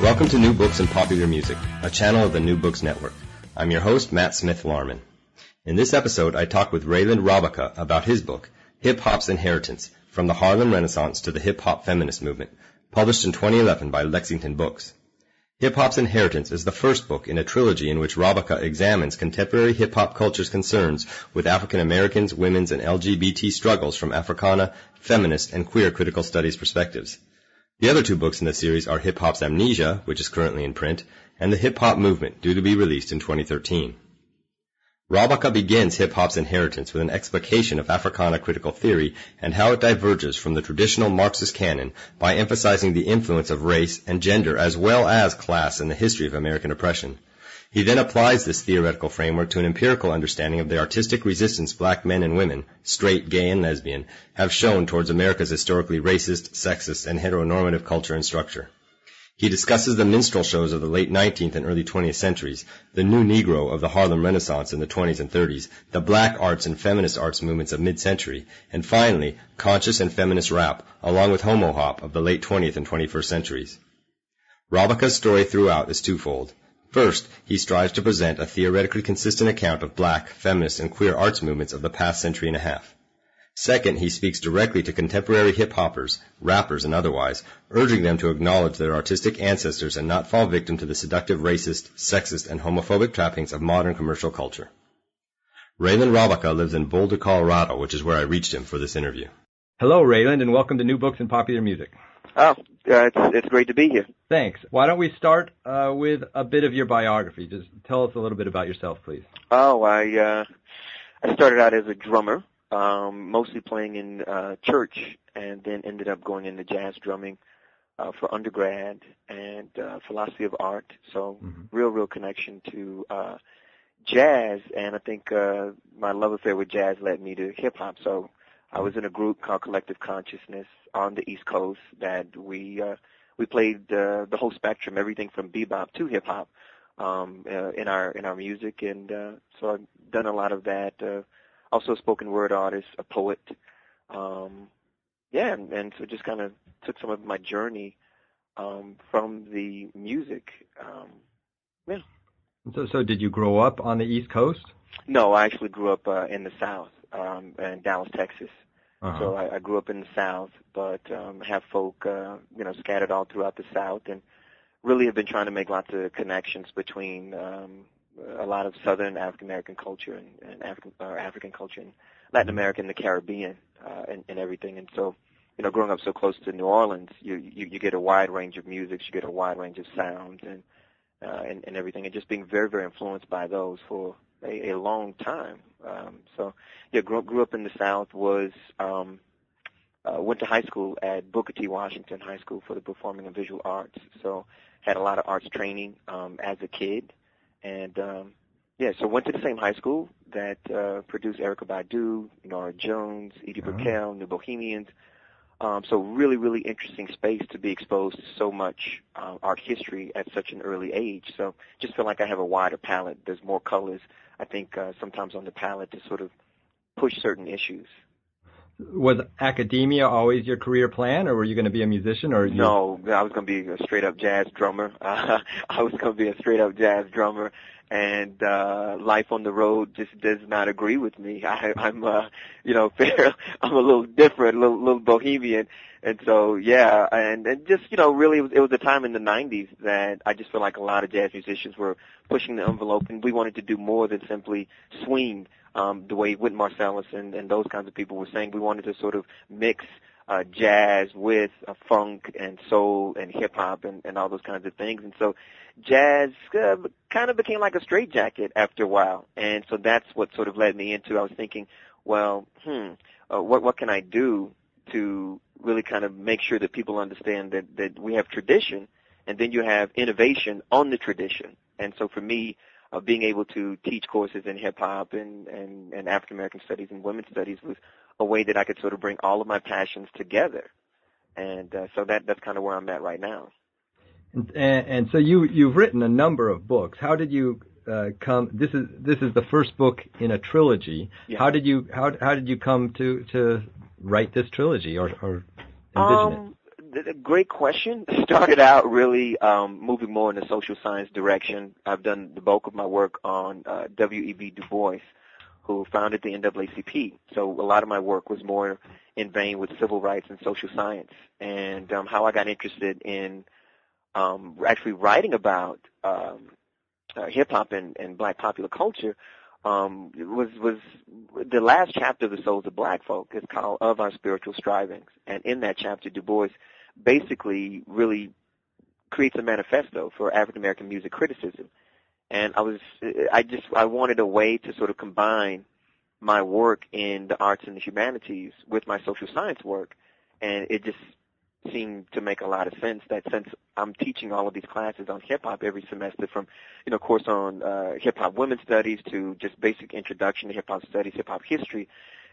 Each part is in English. Welcome to New Books and Popular Music, a channel of the New Books Network. I'm your host, Matt Smith-Larman. In this episode, I talk with Reiland Rabaka about his book, Hip Hop's Inheritance, From the Harlem Renaissance to the Hip Hop Feminist Movement, published in 2011 by Lexington Books. Hip Hop's Inheritance is the first book in a trilogy in which Rabaka examines contemporary hip hop culture's concerns with African Americans, women's, and LGBT struggles from Africana, feminist, and queer critical studies perspectives. The other two books in the series are Hip Hop's Amnesia, which is currently in print, and The Hip Hop Movement, due to be released in 2013. Rabaka begins Hip Hop's Inheritance with an explication of Africana critical theory and how it diverges from the traditional Marxist canon by emphasizing the influence of race and gender as well as class in the history of American oppression. He then applies this theoretical framework to an empirical understanding of the artistic resistance black men and women, straight, gay, and lesbian, have shown towards America's historically racist, sexist, and heteronormative culture and structure. He discusses the minstrel shows of the late 19th and early 20th centuries, the new Negro of the Harlem Renaissance in the 20s and 30s, the black arts and feminist arts movements of mid-century, and finally, conscious and feminist rap, along with homo hop of the late 20th and 21st centuries. Rabaka's story throughout is twofold. First, he strives to present a theoretically consistent account of black, feminist, and queer arts movements of the past century and a half. Second, he speaks directly to contemporary hip-hoppers, rappers, and otherwise, urging them to acknowledge their artistic ancestors and not fall victim to the seductive racist, sexist, and homophobic trappings of modern commercial culture. Reiland Rabaka lives in Boulder, Colorado, which is where I reached him for this interview. Hello, Reiland, and welcome to New Books and Popular Music. It's great to be here. Thanks. Why don't we start with a bit of your biography? Just tell us a little bit about yourself, please. I started out as a drummer, mostly playing in church, and then ended up going into jazz drumming for undergrad and philosophy of art. So real connection to jazz, and I think my love affair with jazz led me to hip-hop, so I was in a group called Collective Consciousness on the East Coast that we played the whole spectrum, everything from bebop to hip hop, in our music, and so I've done a lot of that. Also, a spoken word artist, a poet, and so just kind of took some of my journey from the music. So did you grow up on the East Coast? No, I actually grew up in the South. In Dallas, Texas. Uh-huh. So I grew up in the South, but have folk, scattered all throughout the South, and really have been trying to make lots of connections between a lot of Southern African American culture and African culture and Latin America and the Caribbean and everything. And so, growing up so close to New Orleans, you get a wide range of music, you get a wide range of sounds and everything, and just being very, very influenced by those for a long time. Grew up in the South, went to high school at Booker T. Washington High School for the Performing and Visual Arts. So had a lot of arts training as a kid. And, so went to the same high school that produced Erykah Badu, Norah Jones, Edie Burkell, New Bohemians. So really, really interesting space to be exposed to so much art history at such an early age. So just feel like I have a wider palette. There's more colors, I think, sometimes on the palette to sort of push certain issues. Was academia always your career plan, or were you going to be a musician? No, I was going to be a straight-up jazz drummer. And life on the road just does not agree with me. I'm a little different, a little bohemian. And so, really it was a time in the 90s that I just feel like a lot of jazz musicians were pushing the envelope, and we wanted to do more than simply swing, the way Wynton Marsalis and those kinds of people were saying. We wanted to sort of mix jazz with funk and soul and hip-hop and all those kinds of things. And so jazz kind of became like a straitjacket after a while. And so that's what sort of led me into, I was thinking, what can I do to really kind of make sure that people understand that we have tradition and then you have innovation on the tradition. And so for me, being able to teach courses in hip-hop and African-American studies and women's studies was a way that I could sort of bring all of my passions together. And so that's kind of where I'm at right now. And so you've written a number of books. How did you come? This is the first book in a trilogy. Yeah. How did you come to write this trilogy or envision it? Great question. Started out really moving more in a social science direction. I've done the bulk of my work on W.E.B. Du Bois, who founded the NAACP. So a lot of my work was more in vein with civil rights and social science. And how I got interested in actually writing about hip-hop and black popular culture was the last chapter of The Souls of Black Folk. It's called Of Our Spiritual Strivings. And in that chapter, Du Bois basically really creates a manifesto for African-American music criticism. And I wanted a way to sort of combine my work in the arts and the humanities with my social science work. And it just seemed to make a lot of sense that since I'm teaching all of these classes on hip-hop every semester, from, course on hip-hop women's studies to just basic introduction to hip-hop studies, hip-hop history.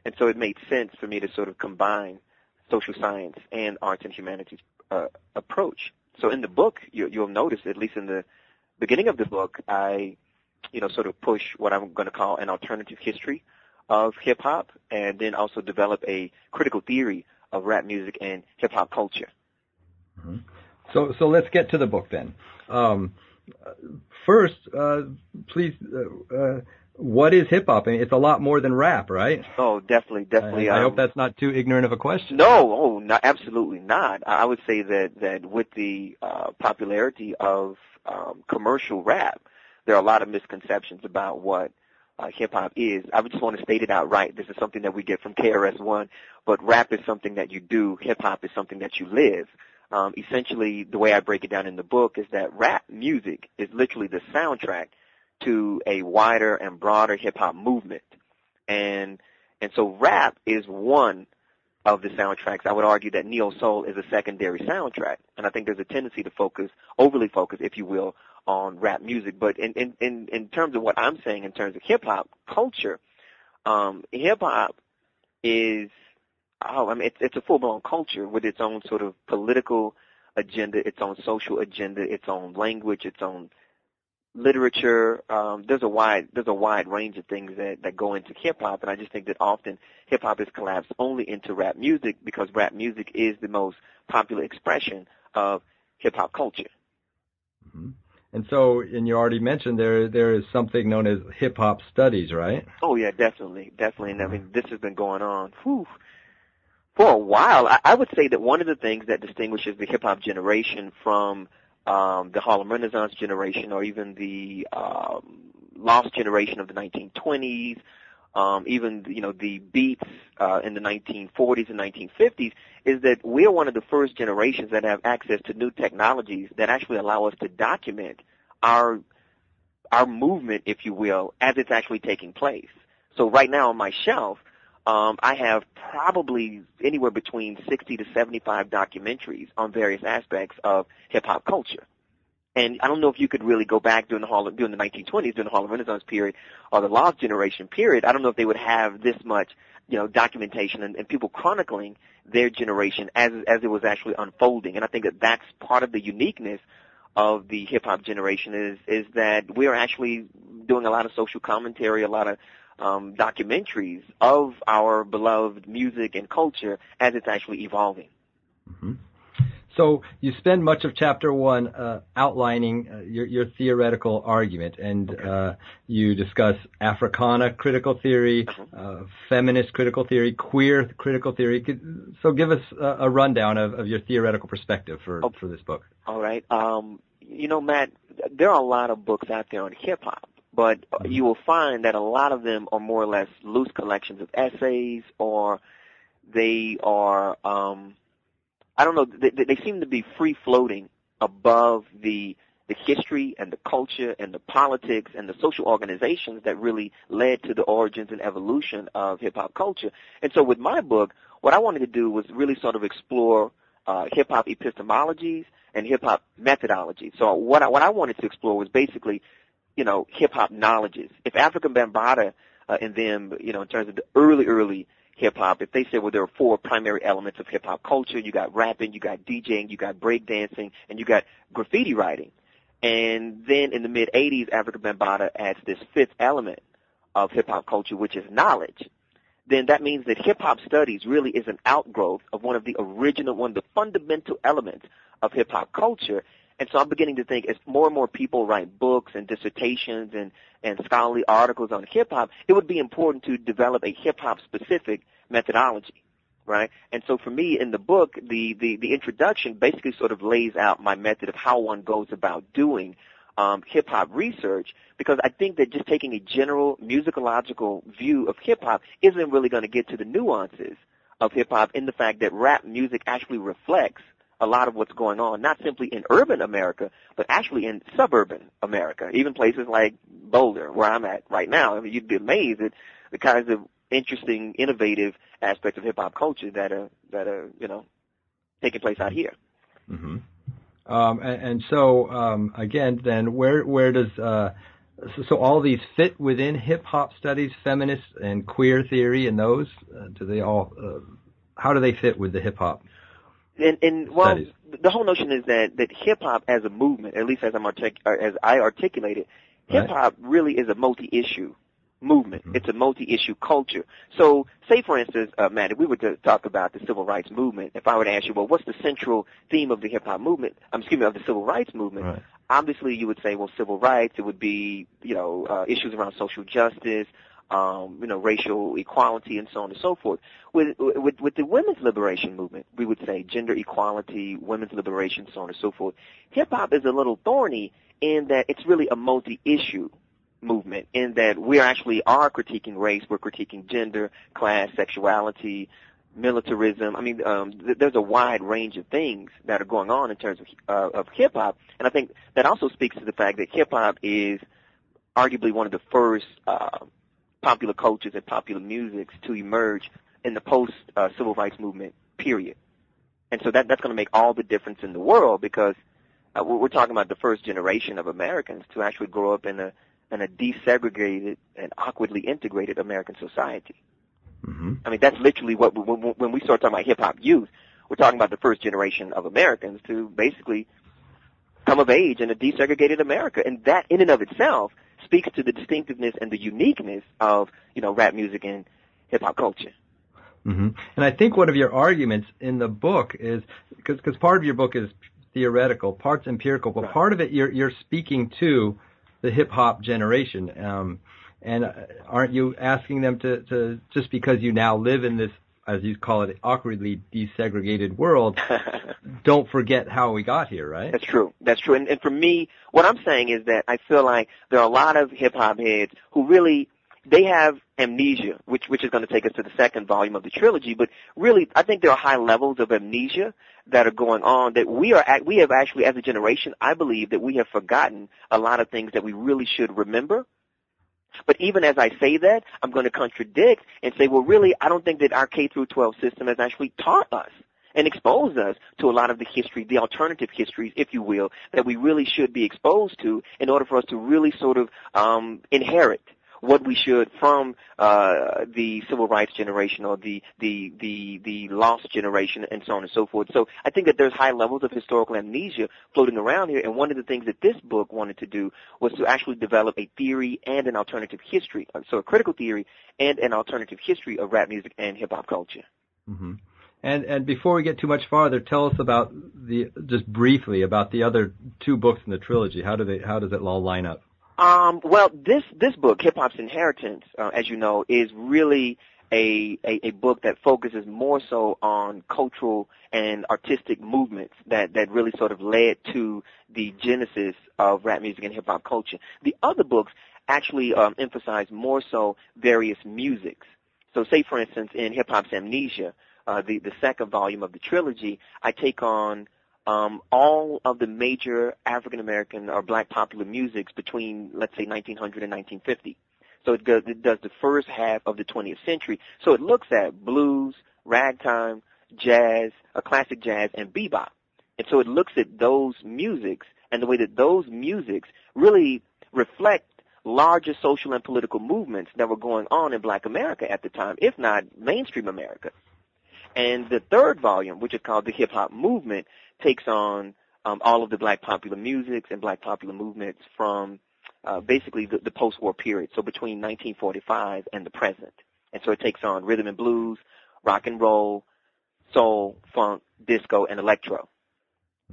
And so it made sense for me to sort of combine social science and arts and humanities approach. So in the book, you'll notice, at least in the beginning of the book, I, sort of push what I'm going to call an alternative history of hip-hop, and then also develop a critical theory of rap music and hip-hop culture. Mm-hmm. So let's get to the book then. First, please, what is hip-hop? I mean, it's a lot more than rap, right? Oh, definitely. I hope that's not too ignorant of a question. No, absolutely not. I would say that with the popularity of commercial rap, there are a lot of misconceptions about what hip-hop is. I would just want to state it outright. This is something that we get from KRS-One, but rap is something that you do. Hip-hop is something that you live. Essentially, the way I break it down in the book is that rap music is literally the soundtrack to a wider and broader hip-hop movement. And so rap is one of the soundtracks. I would argue that Neo Soul is a secondary soundtrack, and I think there's a tendency to overly focus, if you will, on rap music. But in terms of what I'm saying, in terms of hip-hop culture, hip-hop is, it's a full-blown culture with its own sort of political agenda, its own social agenda, its own language, its own literature. There's a wide range of things that go into hip-hop, and I just think that often hip-hop is collapsed only into rap music because rap music is the most popular expression of hip-hop culture. Mm-hmm. And so, and you already mentioned there is something known as hip-hop studies, right? Oh, yeah, definitely. And I mean, this has been going on for a while. I would say that one of the things that distinguishes the hip-hop generation from the Harlem Renaissance generation, or even the lost generation of the 1920s, even the beats in the 1940s and 1950s, is that we are one of the first generations that have access to new technologies that actually allow us to document our movement, if you will, as it's actually taking place. So right now on my shelf, I have probably anywhere between 60 to 75 documentaries on various aspects of hip-hop culture. And I don't know if you could really go back during the 1920s, during the Harlem Renaissance period or the Lost Generation period. I don't know if they would have this much, documentation and people chronicling their generation as it was actually unfolding. And I think that that's part of the uniqueness of the hip-hop generation is that we are actually doing a lot of social commentary, a lot of documentaries of our beloved music and culture as it's actually evolving. Mm-hmm. So you spend much of Chapter 1 outlining your theoretical argument, and you discuss Africana critical theory, feminist critical theory, queer critical theory. So give us a rundown of your theoretical perspective for this book. All right. Matt, there are a lot of books out there on hip-hop, but you will find that a lot of them are more or less loose collections of essays, or they are, they seem to be free-floating above the history and the culture and the politics and the social organizations that really led to the origins and evolution of hip-hop culture. And so with my book, what I wanted to do was really sort of explore hip-hop epistemologies and hip hop methodology. So what I wanted to explore was basically, hip hop knowledges. If Afrika Bambaataa and them, in terms of the early hip hop, if they said, well, there are four primary elements of hip hop culture, you got rapping, you got DJing, you got breakdancing, and you got graffiti writing. And then in the mid 80s, Afrika Bambaataa adds this fifth element of hip hop culture, which is knowledge. Then that means that hip hop studies really is an outgrowth of one of the fundamental elements of hip hop culture. And so I'm beginning to think, as more and more people write books and dissertations and scholarly articles on hip hop, it would be important to develop a hip hop specific methodology, right? And so for me in the book, the introduction basically sort of lays out my method of how one goes about doing hip hop research, because I think that just taking a general musicological view of hip hop isn't really going to get to the nuances of hip hop, in the fact that rap music actually reflects a lot of what's going on, not simply in urban America, but actually in suburban America, even places like Boulder, where I'm at right now. I mean, you'd be amazed at the kinds of interesting, innovative aspects of hip hop culture that are taking place out here. Mm-hmm. So all these fit within hip hop studies, feminist and queer theory, and those how do they fit with the hip hop? Studies? The whole notion is that hip hop as a movement, at least as I articulate it, hip hop really is a multi-issue movement. Mm-hmm. It's a multi-issue culture. So, say for instance, Matt, if we were to talk about the civil rights movement, if I were to ask you, well, what's the central theme of the hip hop movement? Of the civil rights movement. Right. Obviously, you would say, well, civil rights. It would be, issues around social justice, racial equality, and so on and so forth. With the women's liberation movement, we would say gender equality, women's liberation, so on and so forth. Hip hop is a little thorny in that it's really a multi-issue movement, in that we actually are critiquing race, we're critiquing gender, class, sexuality, militarism. I mean, there's a wide range of things that are going on in terms of hip hop, and I think that also speaks to the fact that hip hop is arguably one of the first popular cultures and popular musics to emerge in the post civil rights movement period. And so that's going to make all the difference in the world, because we're talking about the first generation of Americans to actually grow up in a desegregated and awkwardly integrated American society. Mm-hmm. I mean, that's literally what when we start talking about hip-hop youth, we're talking about the first generation of Americans to basically come of age in a desegregated America. And that in and of itself speaks to the distinctiveness and the uniqueness of, rap music and hip-hop culture. Mm-hmm. And I think one of your arguments in the book is, because part of your book is theoretical, part's empirical, but part of it you're speaking to the hip-hop generation, and aren't you asking them to just because you now live in this, as you call it, awkwardly desegregated world, don't forget how we got here, right? That's true. And for me, what I'm saying is that I feel like there are a lot of hip-hop heads who really, they have amnesia, which is going to take us to the second volume of the trilogy, but really I think there are high levels of amnesia that are going on, that we have actually, as a generation, I believe that we have forgotten a lot of things that we really should remember. But even as I say that, I'm going to contradict and say, well, really, I don't think that our K-12 system has actually taught us and exposed us to a lot of the history, the alternative histories, if you will, that we really should be exposed to in order for us to really sort of inherit what we should from the civil rights generation, or the lost generation, and so on and so forth. So I think that there's high levels of historical amnesia floating around here, and one of the things that this book wanted to do was to actually develop a theory and an alternative history, so a critical theory and an alternative history of rap music and hip-hop culture. Mm-hmm. And before we get too much farther, tell us about just briefly about the other two books in the trilogy. How does it all line up? Well, this book, Hip Hop's Inheritance, as you know, is really a book that focuses more so on cultural and artistic movements that really sort of led to the genesis of rap music and hip hop culture. The other books actually emphasize more so various musics. So say, for instance, in Hip Hop's Amnesia, the second volume of the trilogy, I take on all of the major African American or black popular musics between, let's say, 1900 and 1950. So it does the first half of the 20th century. So it looks at blues, ragtime, jazz, classic jazz, and bebop. And so it looks at those musics and the way that those musics really reflect larger social and political movements that were going on in Black America at the time, if not mainstream America. And the third volume, which is called The Hip Hop Movement, takes on all of the Black popular musics and Black popular movements from basically the post-war period, so between 1945 and the present. And so it takes on rhythm and blues, rock and roll, soul, funk, disco, and electro.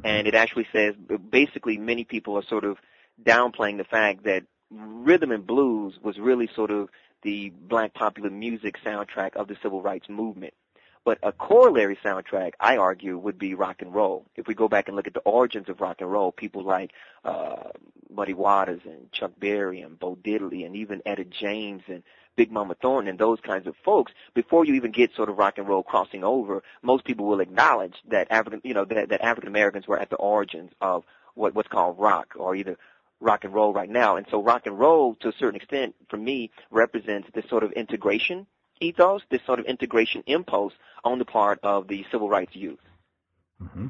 And it actually says basically many people are sort of downplaying the fact that rhythm and blues was really sort of the Black popular music soundtrack of the civil rights movement. But a corollary soundtrack, I argue, would be rock and roll. If we go back and look at the origins of rock and roll, people like Muddy Waters and Chuck Berry and Bo Diddley and even Etta James and Big Mama Thornton and those kinds of folks, before you even get sort of rock and roll crossing over, most people will acknowledge that African Americans were at the origins of what's called rock, or either rock and roll right now. And so rock and roll, to a certain extent, for me, represents this sort of integration ethos, this sort of integration impulse on the part of the civil rights youth. Mm-hmm.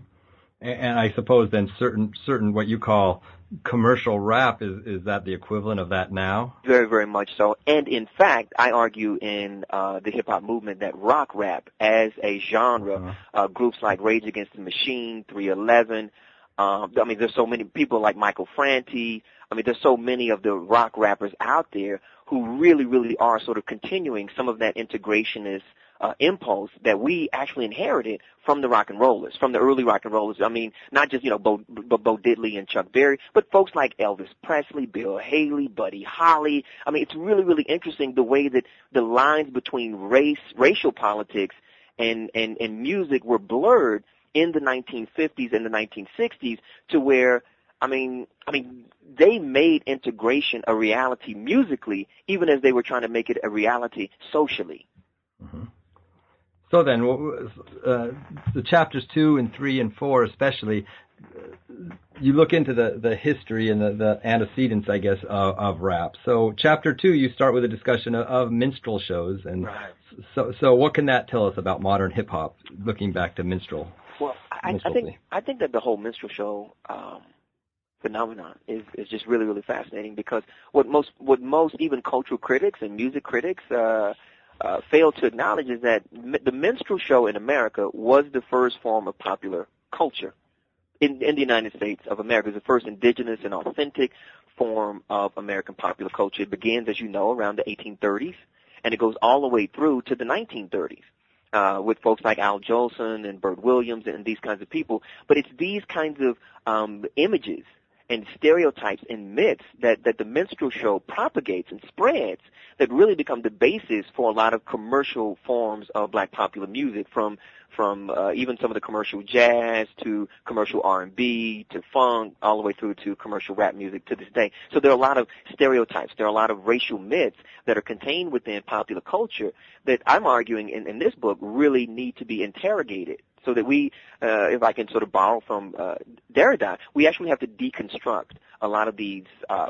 And I suppose then certain what you call commercial rap, is that the equivalent of that now? Very, very much so. And in fact, I argue in the hip-hop movement that rock rap as a genre, groups like Rage Against the Machine, 311, there's so many people like Michael Franti. There's so many of the rock rappers out there who really, really are sort of continuing some of that integrationist impulse that we actually inherited from the rock and rollers, from the early rock and rollers. Not just, Bo Diddley and Chuck Berry, but folks like Elvis Presley, Bill Haley, Buddy Holly. It's really, really interesting the way that the lines between racial politics and music were blurred in the 1950s and the 1960s, to where, they made integration a reality musically, even as they were trying to make it a reality socially. Mm-hmm. So then, the chapters 2 and 3 and 4, especially, you look into the history and the antecedents, I guess, of rap. So chapter 2, you start with a discussion of minstrel shows, and right. So what can that tell us about modern hip hop, looking back to minstrel? Well, I think that the whole minstrel show phenomenon is just really, really fascinating, because what most even cultural critics and music critics fail to acknowledge is that the minstrel show in America was the first form of popular culture in the United States of America. It was the first indigenous and authentic form of American popular culture. It begins, as you know, around the 1830s, and it goes all the way through to the 1930s. With folks like Al Jolson and Bert Williams and these kinds of people. But it's these kinds of images and stereotypes and myths that the minstrel show propagates and spreads that really become the basis for a lot of commercial forms of Black popular music, from even some of the commercial jazz to commercial R&B to funk, all the way through to commercial rap music to this day. So there are a lot of stereotypes. There are a lot of racial myths that are contained within popular culture that I'm arguing in this book really need to be interrogated, so that we, if I can sort of borrow from Derrida, we actually have to deconstruct a lot of these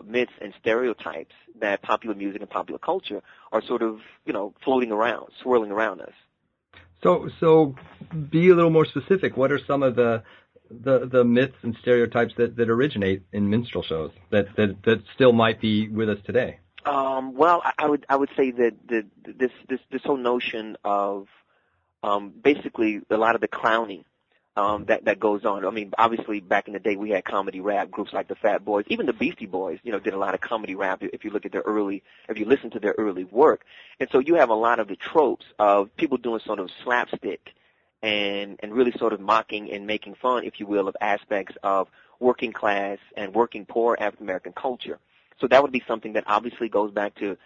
myths and stereotypes that popular music and popular culture are sort of, floating around, swirling around us. So be a little more specific. What are some of the myths and stereotypes that originate in minstrel shows that still might be with us today? I would say that this whole notion of basically a lot of the clowning that goes on. Obviously back in the day we had comedy rap, groups like the Fat Boys, even the Beastie Boys, did a lot of comedy rap if you listen to their early work. And so you have a lot of the tropes of people doing sort of slapstick and really sort of mocking and making fun, if you will, of aspects of working class and working poor African American culture. So that would be something that obviously goes back to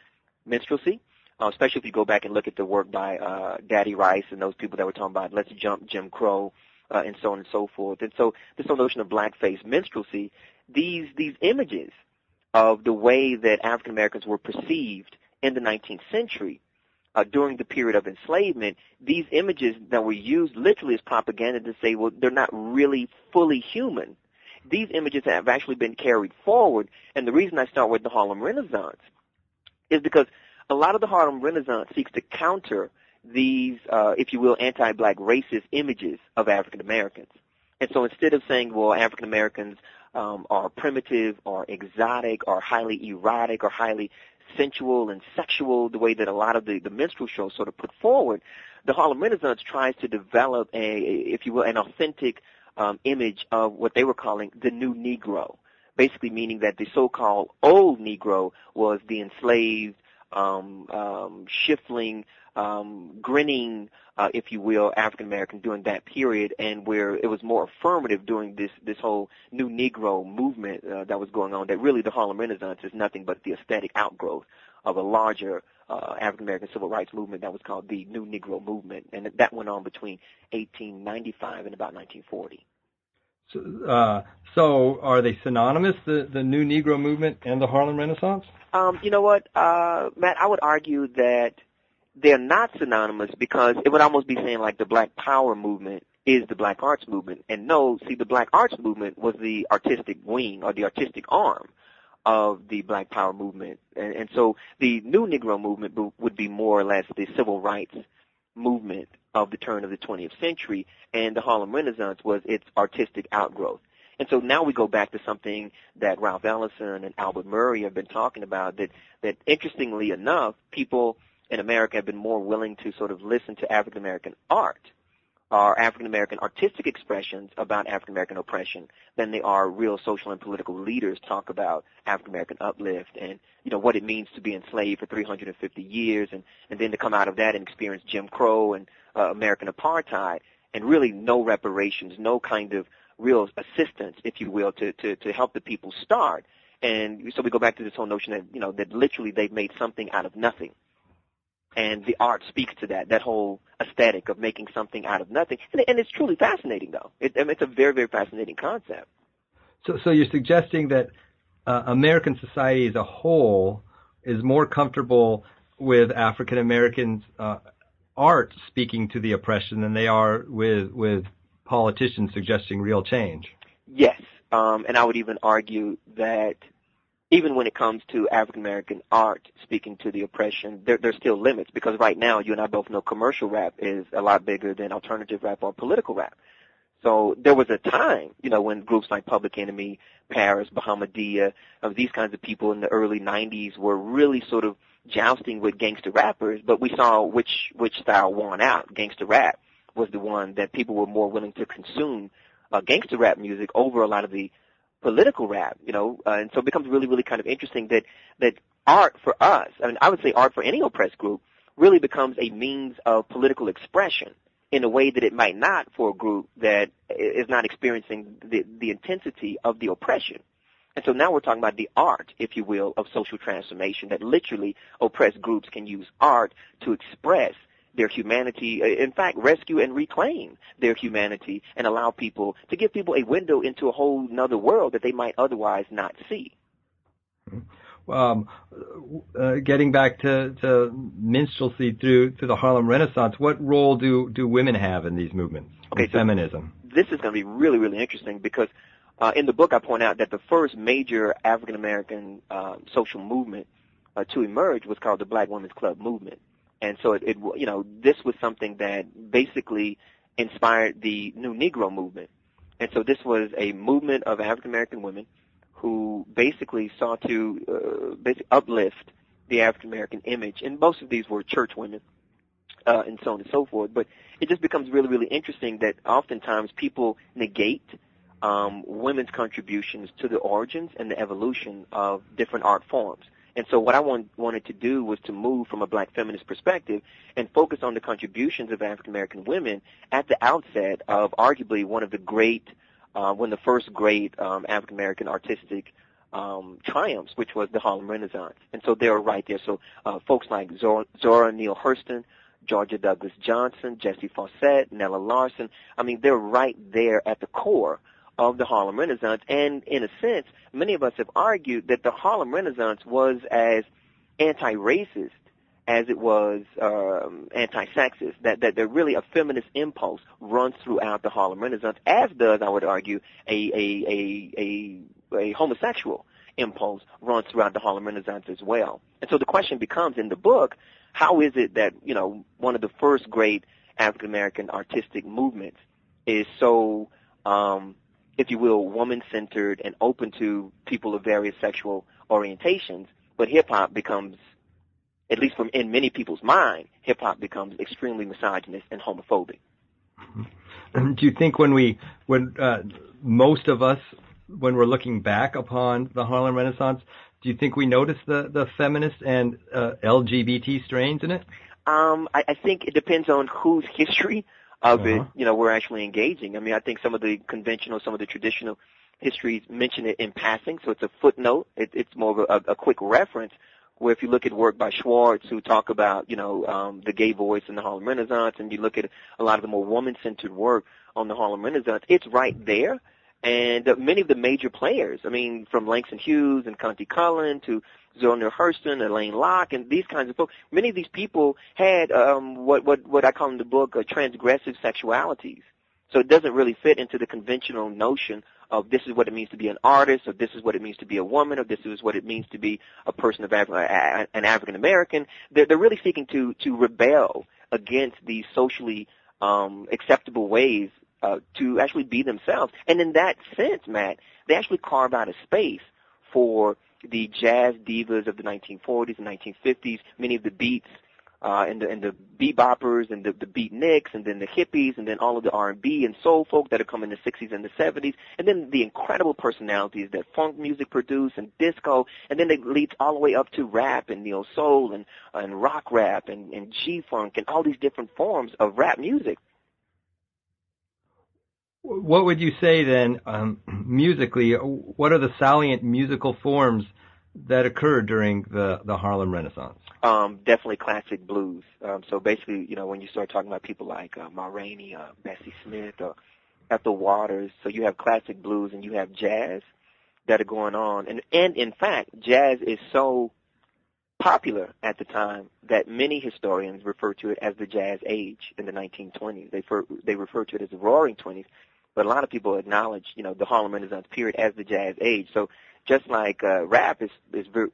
minstrelsy. Especially if you go back and look at the work by Daddy Rice and those people that were talking about let's jump Jim Crow and so on and so forth. And so this whole notion of blackface minstrelsy, these images of the way that African Americans were perceived in the 19th century during the period of enslavement, these images that were used literally as propaganda to say, well, they're not really fully human. These images have actually been carried forward, and the reason I start with the Harlem Renaissance is because a lot of the Harlem Renaissance seeks to counter these, if you will, anti-black racist images of African Americans. And so instead of saying, well, African Americans are primitive or exotic or highly erotic or highly sensual and sexual, the way that a lot of the minstrel shows sort of put forward, the Harlem Renaissance tries to develop a, if you will, an authentic image of what they were calling the new Negro, basically meaning that the so-called old Negro was the enslaved, shifting, grinning, if you will, African American during that period, and where it was more affirmative during this whole new Negro movement that was going on, that really the Harlem Renaissance is nothing but the aesthetic outgrowth of a larger African American civil rights movement that was called the New Negro Movement, and that went on between 1895 and about 1940. So are they synonymous, the New Negro Movement and the Harlem Renaissance? You know what, Matt, I would argue that they're not synonymous, because it would almost be saying like the Black Power movement is the Black Arts movement. And no, see, the Black Arts movement was the artistic wing or the artistic arm of the Black Power movement. And so the New Negro Movement would be more or less the civil rights movement of the turn of the 20th century, and the Harlem Renaissance was its artistic outgrowth. And so now we go back to something that Ralph Ellison and Albert Murray have been talking about, that interestingly enough, people in America have been more willing to sort of listen to African American art or African American artistic expressions about African American oppression than they are real social and political leaders talk about African American uplift and, you know, what it means to be enslaved for 350 years and then to come out of that and experience Jim Crow and American apartheid, and really no reparations, no kind of real assistance, if you will, to help the people start. And so we go back to this whole notion that, you know, that literally they've made something out of nothing. And the art speaks to that whole aesthetic of making something out of nothing. And it's truly fascinating, though. It's a very, very fascinating concept. So you're suggesting that American society as a whole is more comfortable with African Americans' art speaking to the oppression than they are with politicians suggesting real change. Yes, and I would even argue that even when it comes to African-American art speaking to the oppression, there's still limits, because right now, you and I both know commercial rap is a lot bigger than alternative rap or political rap. So there was a time, you know, when groups like Public Enemy, Paris, Bahamadia, these kinds of people in the early 90s were really sort of jousting with gangster rappers, but we saw which style won out. Gangster rap was the one that people were more willing to consume gangster rap music over a lot of the political rap, you know, and so it becomes really, really kind of interesting that art for us, I mean, I would say art for any oppressed group really becomes a means of political expression in a way that it might not for a group that is not experiencing the intensity of the oppression. And so now we're talking about the art, if you will, of social transformation, that literally oppressed groups can use art to express their humanity, in fact, rescue and reclaim their humanity, and allow people to give people a window into a whole nother world that they might otherwise not see. Getting back to minstrelsy through the Harlem Renaissance, what role do women have in these movements? Okay, so feminism. This is going to be really, really interesting, because in the book I point out that the first major African American social movement to emerge was called the Black Women's Club movement. And so it, you know, this was something that basically inspired the New Negro Movement. And so this was a movement of African American women who basically sought to uplift the African American image. And most of these were church women, and so on and so forth. But it just becomes really, really interesting that oftentimes people negate women's contributions to the origins and the evolution of different art forms. And so what I wanted to do was to move from a black feminist perspective and focus on the contributions of African-American women at the outset of arguably one of the first great African-American artistic triumphs, which was the Harlem Renaissance. And so they were right there. So folks like Zora Neale Hurston, Georgia Douglas Johnson, Jessie Fawcett, Nella Larson, I mean, they're right there at the core of the Harlem Renaissance. And in a sense, many of us have argued that the Harlem Renaissance was as anti-racist as it was anti-sexist, that there really a feminist impulse runs throughout the Harlem Renaissance, as does, I would argue, a homosexual impulse runs throughout the Harlem Renaissance as well. And so the question becomes in the book, how is it that, you know, one of the first great African-American artistic movements is so if you will, woman-centered and open to people of various sexual orientations. But hip-hop becomes, at least from in many people's mind, hip-hop becomes extremely misogynist and homophobic. And do you think when most of us, when we're looking back upon the Harlem Renaissance, do you think we notice the feminist and LGBT strains in it? I think it depends on whose history of it, we're actually engaging. I mean, I think some of the conventional, some of the traditional histories mention it in passing, so it's a footnote. It's more of a quick reference, where if you look at work by Schwartz, who talk about, the gay voice in the Harlem Renaissance, and you look at a lot of the more woman-centered work on the Harlem Renaissance, it's right there. And many of the major players, I mean, from Langston Hughes and Conte Cullen to Zora Neale Hurston, Elaine Locke, and these kinds of folks, many of these people had what I call in the book transgressive sexualities. So it doesn't really fit into the conventional notion of this is what it means to be an artist, or this is what it means to be a woman, or this is what it means to be a person of an African American. They're really seeking to rebel against these socially acceptable ways to actually be themselves. And in that sense, Matt, they actually carve out a space for the jazz divas of the 1940s and 1950s, many of the beats, and the beboppers and the beatniks, and then the hippies, and then all of the R&B and soul folk that are coming in the 60s and the 70s, and then the incredible personalities that funk music produced and disco, and then it leads all the way up to rap and neo soul and rock rap and G-funk and all these different forms of rap music. What would you say then, musically, what are the salient musical forms that occurred during the Harlem Renaissance? Definitely classic blues. So basically, when you start talking about people like Ma Rainey, Bessie Smith, or Ethel Waters, so you have classic blues and you have jazz that are going on. And in fact, jazz is so popular at the time that many historians refer to it as the jazz age in the 1920s. They refer to it as the Roaring Twenties. But a lot of people acknowledge, the Harlem Renaissance period as the jazz age. So just like rap is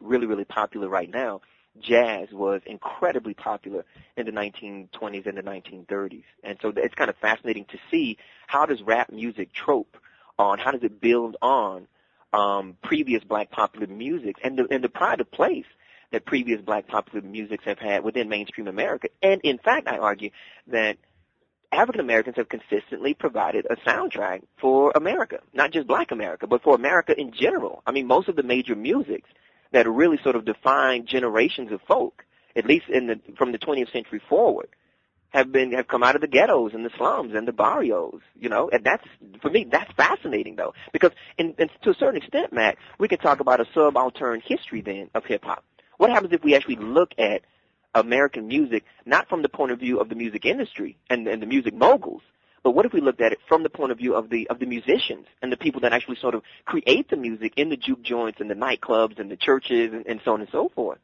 really, really popular right now, jazz was incredibly popular in the 1920s and the 1930s. And so it's kind of fascinating to see how does rap music trope on, how does it build on previous black popular music and the pride of place that previous black popular musics have had within mainstream America. And in fact, I argue that African Americans have consistently provided a soundtrack for America, not just black America, but for America in general. I mean, most of the major musics that really sort of define generations of folk, at least from the 20th century forward, have come out of the ghettos and the slums and the barrios, and that's, for me, that's fascinating though, because and to a certain extent, Matt, we can talk about a subaltern history then of hip hop. What happens if we actually look at American music, not from the point of view of the music industry and the music moguls, but what if we looked at it from the point of view of the musicians and the people that actually sort of create the music in the juke joints and the nightclubs and the churches and so on and so forth?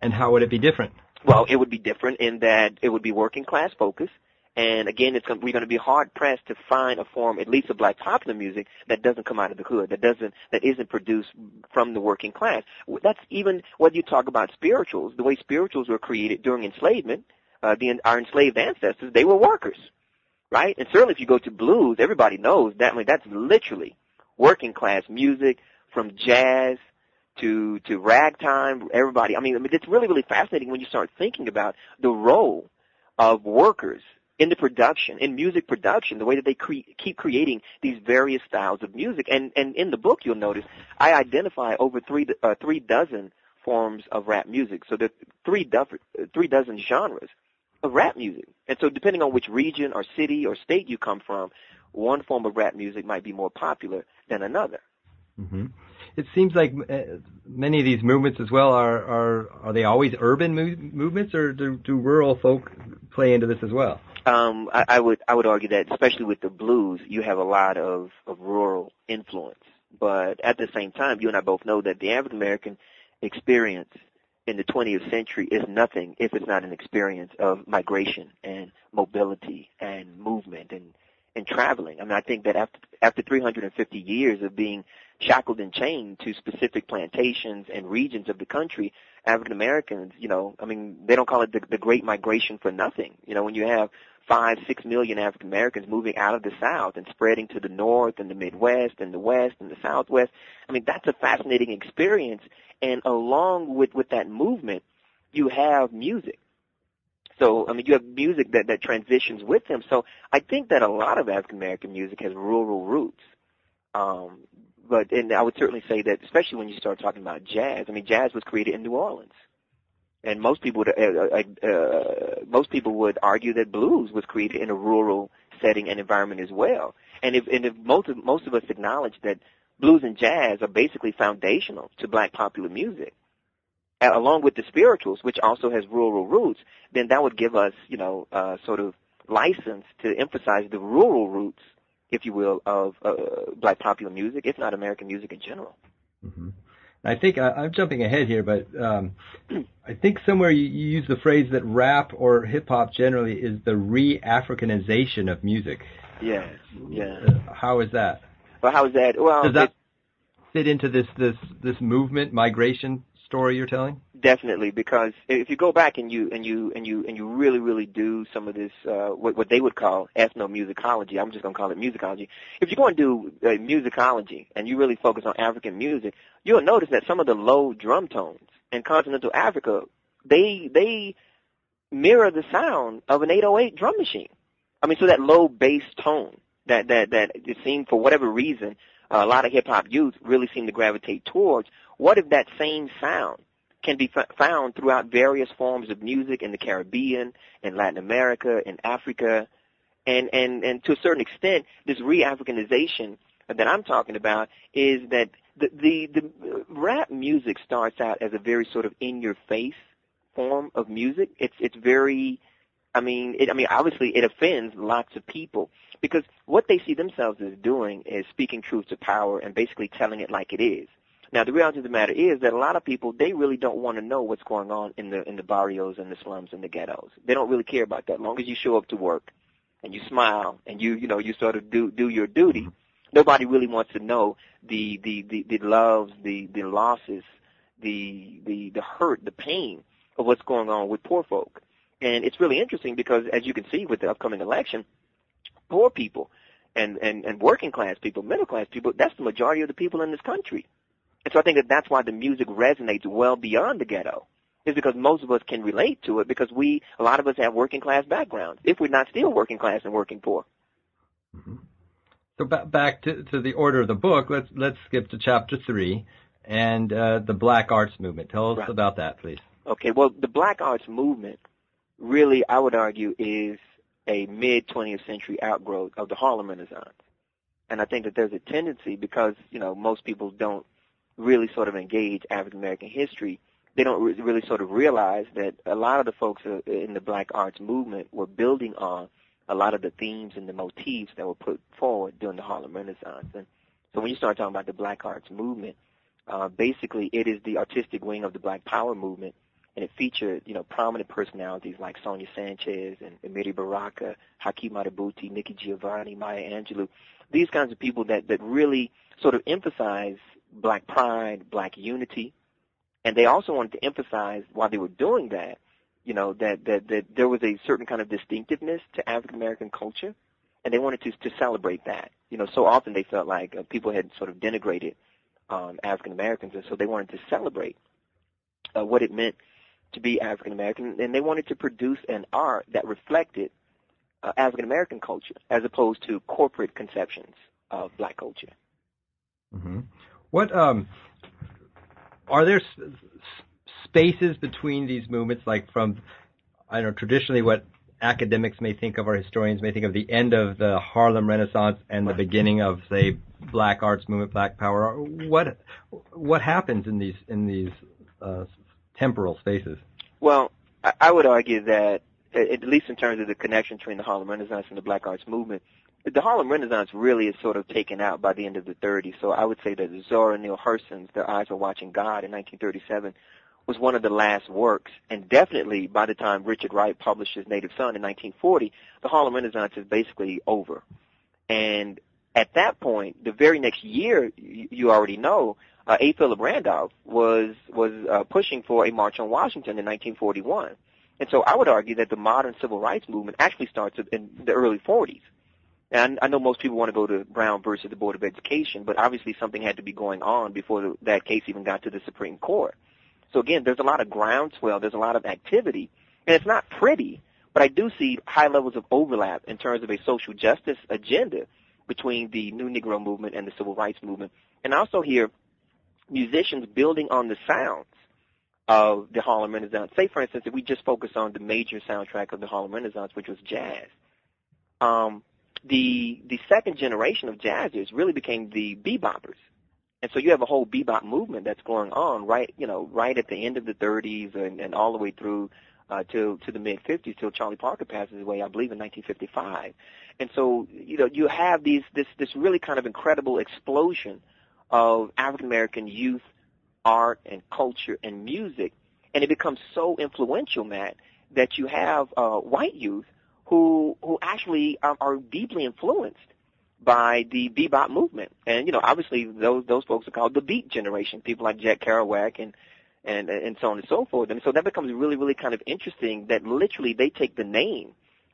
And how would it be different? Well, it would be different in that it would be working class focused. And again, we're going to be hard pressed to find a form, at least of black popular music, that doesn't come out of the hood, that isn't produced from the working class. That's even whether you talk about spirituals, the way spirituals were created during enslavement, our enslaved ancestors, they were workers, right? And certainly if you go to blues, everybody knows that. I mean, that's literally working class music, from jazz to ragtime, everybody. I mean, it's really, really fascinating when you start thinking about the role of workers in the production, in music production, the way that they keep creating these various styles of music. And in the book, you'll notice, I identify over three dozen forms of rap music. So there are three dozen genres of rap music. And so depending on which region or city or state you come from, one form of rap music might be more popular than another. Mm-hmm. It seems like many of these movements as well are they always urban movements, or do rural folk play into this as well? I would argue that, especially with the blues, you have a lot of rural influence. But at the same time, you and I both know that the African American experience in the 20th century is nothing if it's not an experience of migration and mobility and movement and traveling. I mean, I think that after 350 years of being shackled and chained to specific plantations and regions of the country. African Americans, they don't call it the Great Migration for nothing. When you have 5-6 million African Americans moving out of the South and spreading to the North and the Midwest and the West and the Southwest, that's a fascinating experience. And along with that movement, you have music. So, you have music that transitions with them. So I think that a lot of African American music has rural roots. But I would certainly say that, especially when you start talking about jazz, jazz was created in New Orleans. And most people would argue that blues was created in a rural setting and environment as well. And if most of us acknowledge that blues and jazz are basically foundational to black popular music, along with the spirituals, which also has rural roots, then that would give us, sort of license to emphasize the rural roots, if you will, of black popular music, if not American music in general. Mm-hmm. I think I'm jumping ahead here, but I think somewhere you use the phrase that rap or hip-hop generally is the re-Africanization of music. Yes, yeah. How is that? Well, how is that? Well, does that fit into this movement, migration story you're telling? Definitely, because if you go back and you really, really do some of this, what they would call ethnomusicology, I'm just going to call it musicology. If you go and do musicology and you really focus on African music, you'll notice that some of the low drum tones in continental Africa, they mirror the sound of an 808 drum machine. So that low bass tone that it seemed, for whatever reason, a lot of hip-hop youth really seem to gravitate towards. What if that same sound can be found throughout various forms of music in the Caribbean, in Latin America, in Africa, and to a certain extent, this re-Africanization that I'm talking about is that the rap music starts out as a very sort of in-your-face form of music. It's very, obviously it offends lots of people, because what they see themselves as doing is speaking truth to power and basically telling it like it is. Now, the reality of the matter is that a lot of people, they really don't want to know what's going on in the barrios and the slums and the ghettos. They don't really care about that. As long as you show up to work and you smile and you sort of do your duty, nobody really wants to know the loves, the losses, the hurt, the pain of what's going on with poor folk. And it's really interesting because, as you can see with the upcoming election, poor people and working class people, middle class people, that's the majority of the people in this country. And so I think that that's why the music resonates well beyond the ghetto, is because most of us can relate to it, because a lot of us have working class backgrounds, if we're not still working class and working poor. Mm-hmm. So back to the order of the book, let's skip to chapter 3 and the Black Arts Movement. Tell us about that, please. Okay, well, the Black Arts Movement really, I would argue, is a mid-20th century outgrowth of the Harlem Renaissance. And I think that there's a tendency, because, most people don't really sort of engage African American history, they don't really sort of realize that a lot of the folks in the Black Arts Movement were building on a lot of the themes and the motifs that were put forward during the Harlem Renaissance. And so when you start talking about the Black Arts Movement, basically it is the artistic wing of the Black Power Movement, and it featured, prominent personalities like Sonia Sanchez and Erykah Badu, Hakeem Adabuti, Nikki Giovanni, Maya Angelou, these kinds of people that really sort of emphasize Black pride, Black unity, and they also wanted to emphasize, while they were doing that, that there was a certain kind of distinctiveness to African American culture, and they wanted to celebrate that. So often they felt like people had sort of denigrated African Americans, and so they wanted to celebrate what it meant to be African American, and they wanted to produce an art that reflected African American culture as opposed to corporate conceptions of Black culture. Mm-hmm. What are there spaces between these movements, like from, traditionally what academics may think of or historians may think of the end of the Harlem Renaissance and the beginning of, say, Black Arts Movement, Black Power? What happens in these temporal spaces? Well, I would argue that, at least in terms of the connection between the Harlem Renaissance and the Black Arts Movement, the Harlem Renaissance really is sort of taken out by the end of the 30s. So I would say that Zora Neale Hurston's Their Eyes Are Watching God in 1937 was one of the last works. And definitely by the time Richard Wright published his Native Son in 1940, the Harlem Renaissance is basically over. And at that point, the very next year, you already know, A. Philip Randolph was pushing for a march on Washington in 1941. And so I would argue that the modern civil rights movement actually starts in the early 40s. And I know most people want to go to Brown versus the Board of Education, but obviously something had to be going on before that case even got to the Supreme Court. So again, there's a lot of groundswell, there's a lot of activity, and it's not pretty, but I do see high levels of overlap in terms of a social justice agenda between the New Negro Movement and the Civil Rights Movement. And I also hear musicians building on the sounds of the Harlem Renaissance. Say, for instance, if we just focus on the major soundtrack of the Harlem Renaissance, which was jazz, the second generation of jazzers really became the beboppers. And so you have a whole bebop movement that's going on right at the end of the 30s and all the way through to the mid-50s, till Charlie Parker passes away, I believe, in 1955. And so, you have this really kind of incredible explosion of African-American youth, art, and culture, and music. And it becomes so influential, Matt, that you have white youth who actually are deeply influenced by the bebop movement. And, obviously those folks are called the Beat Generation, people like Jack Kerouac and so on and so forth. And so that becomes really, really kind of interesting that literally they take the name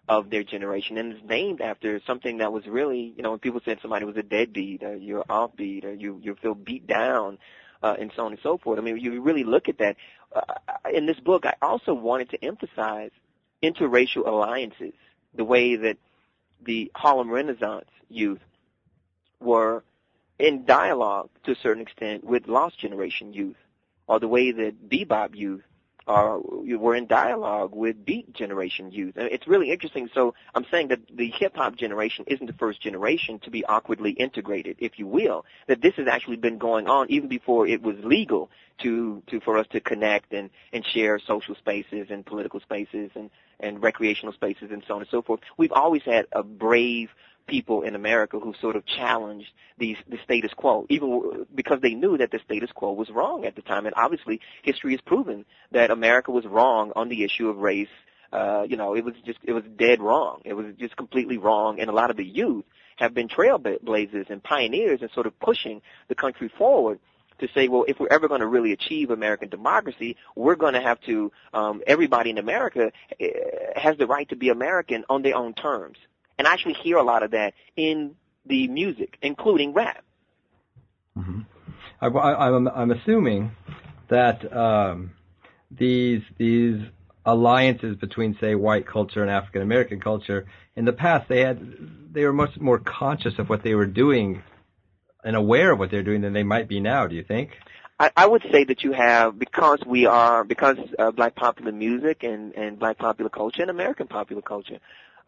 of their generation, and it's named after something that was really, when people said somebody was a deadbeat or you're offbeat or you feel beat down and so on and so forth. I mean, you really look at that. In this book, I also wanted to emphasize interracial alliances, the way that the Harlem Renaissance youth were in dialogue to a certain extent with Lost Generation youth, or the way that bebop youth were in dialogue with Beat Generation youth. And it's really interesting. So I'm saying that the hip-hop generation isn't the first generation to be awkwardly integrated, if you will, that this has actually been going on even before it was legal for us to connect and share social spaces and political spaces and recreational spaces and so on and so forth. We've always had a brave people in America who sort of challenged the status quo, even because they knew that the status quo was wrong at the time. And obviously, history has proven that America was wrong on the issue of race. It was dead wrong. It was just completely wrong. And a lot of the youth have been trailblazers and pioneers and sort of pushing the country forward to say, well, if we're ever going to really achieve American democracy, we're going to have to, everybody in America has the right to be American on their own terms. And I actually hear a lot of that in the music, including rap. Mm-hmm. I'm assuming that these alliances between, say, white culture and African American culture in the past, they were much more conscious of what they were doing and aware of what they're doing than they might be now. Do you think? I would say that you have, because black popular music and black popular culture and American popular culture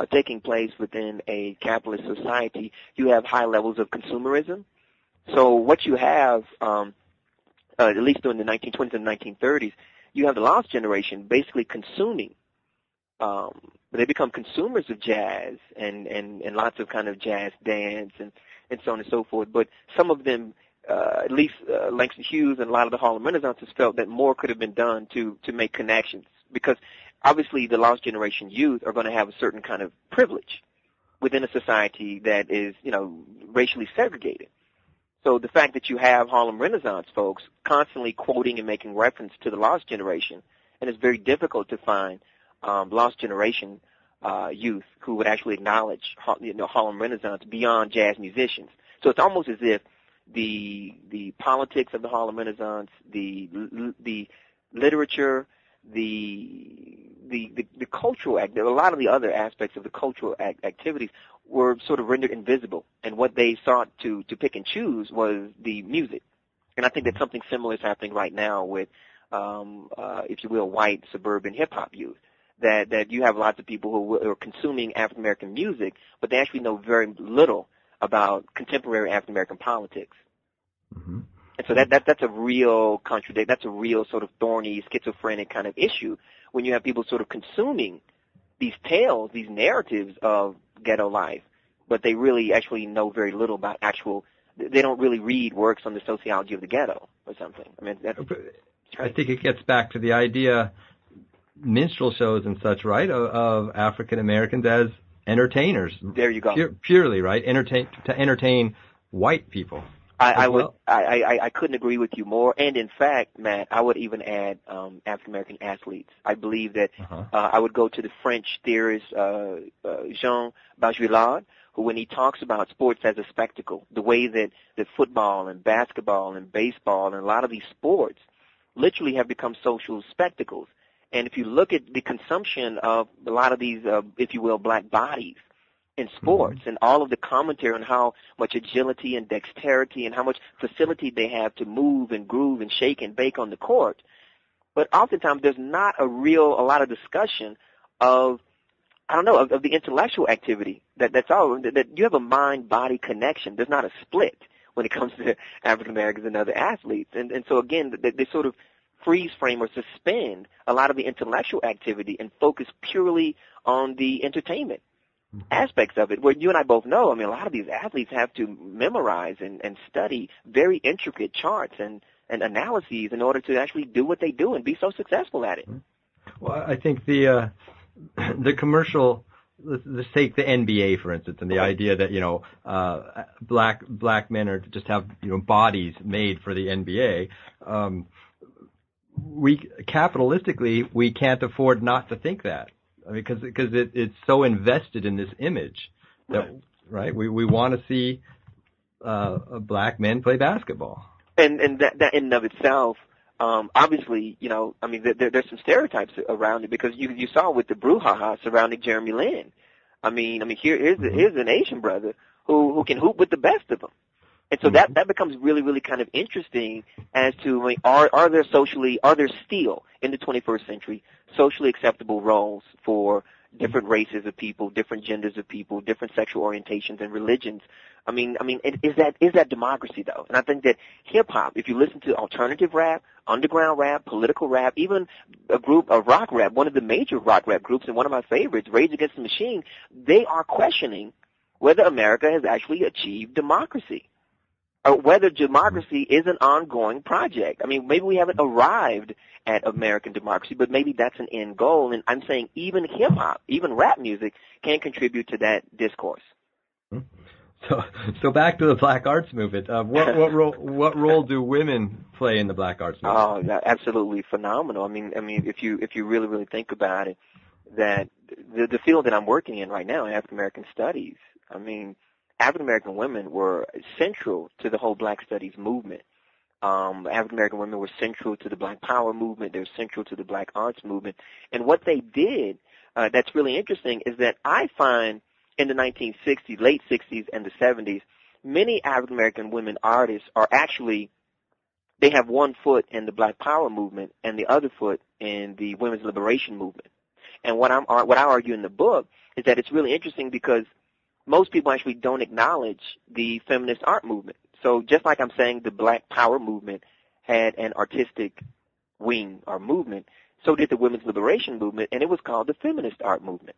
are taking place within a capitalist society, you have high levels of consumerism. So what you have, at least during the 1920s and 1930s, you have the Lost Generation basically consuming. They become consumers of jazz and lots of kind of jazz dance and so on and so forth. But some of them, at least Langston Hughes and a lot of the Harlem Renaissances, felt that more could have been done to make connections, because obviously the Lost Generation youth are going to have a certain kind of privilege within a society that is, racially segregated. So the fact that you have Harlem Renaissance folks constantly quoting and making reference to the Lost Generation, and it's very difficult to find Lost Generation youth who would actually acknowledge Harlem Renaissance beyond jazz musicians. So it's almost as if the politics of the Harlem Renaissance, the literature, the cultural act, a lot of the other aspects of the cultural activities were sort of rendered invisible, and what they sought to pick and choose was the music. And I think that something similar is happening right now with, if you will, white suburban hip-hop youth, that you have lots of people who are consuming African-American music, but they actually know very little about contemporary African-American politics. Mm-hmm. And so that's a real that's a real sort of thorny, schizophrenic kind of issue when you have people sort of consuming these tales, these narratives of ghetto life, but they really actually know very little about they don't really read works on the sociology of the ghetto or something. I mean, I think it gets back to the idea, minstrel shows and such, right, of African Americans as entertainers. There you go. Purely, right? To entertain white people. I couldn't agree with you more. And in fact, Matt, I would even add African American athletes. I believe that I would go to the French theorist Jean Baudrillard, who, when he talks about sports as a spectacle, the way that football and basketball and baseball and a lot of these sports literally have become social spectacles. And if you look at the consumption of a lot of these, if you will, black bodies in sports, and all of the commentary on how much agility and dexterity and how much facility they have to move and groove and shake and bake on the court, but oftentimes there's not a lot of discussion of, of the intellectual activity. That's all, that you have a mind-body connection. There's not a split when it comes to African Americans and other athletes. And so, again, they sort of freeze frame or suspend a lot of the intellectual activity and focus purely on the entertainment aspects of it, where you and I both know, I mean, a lot of these athletes have to memorize and study very intricate charts and analyses in order to actually do what they do and be so successful at it. Well, I think the commercial, let's take the NBA, for instance, and the idea that, black men are just have, bodies made for the NBA. We capitalistically, we can't afford not to think that. I mean, because it's so invested in this image that, right? We want to see black men play basketball, and that in and of itself, obviously, there's some stereotypes around it, because you saw with the brouhaha surrounding Jeremy Lin. I mean, here's an Asian brother who can hoop with the best of them, and so that becomes really, really kind of interesting as to are there still in the 21st century socially acceptable roles for different races of people, different genders of people, different sexual orientations and religions. I mean, is that democracy though? And I think that hip hop, if you listen to alternative rap, underground rap, political rap, even a rock rap, one of the major rock rap groups and one of my favorites, Rage Against the Machine, they are questioning whether America has actually achieved democracy, or whether democracy is an ongoing project. I mean, maybe we haven't arrived at American democracy, but maybe that's an end goal. And I'm saying even hip-hop, even rap music can contribute to that discourse. So back to the Black Arts Movement. What role do women play in the Black Arts Movement? Oh, absolutely phenomenal. I mean, if you really, really think about it, that the field that I'm working in right now, African American studies, I mean, African American women were central to the whole Black Studies movement. African American women were central to the Black Power movement. They're central to the Black Arts movement. And what they did that's really interesting is that I find in the 1960s, late 60s, and the 70s, many African American women artists are actually, they have one foot in the Black Power movement and the other foot in the women's liberation movement. And what I argue in the book is that it's really interesting because most people actually don't acknowledge the feminist art movement. So just like I'm saying the Black Power movement had an artistic wing or movement, so did the women's liberation movement, and it was called the feminist art movement.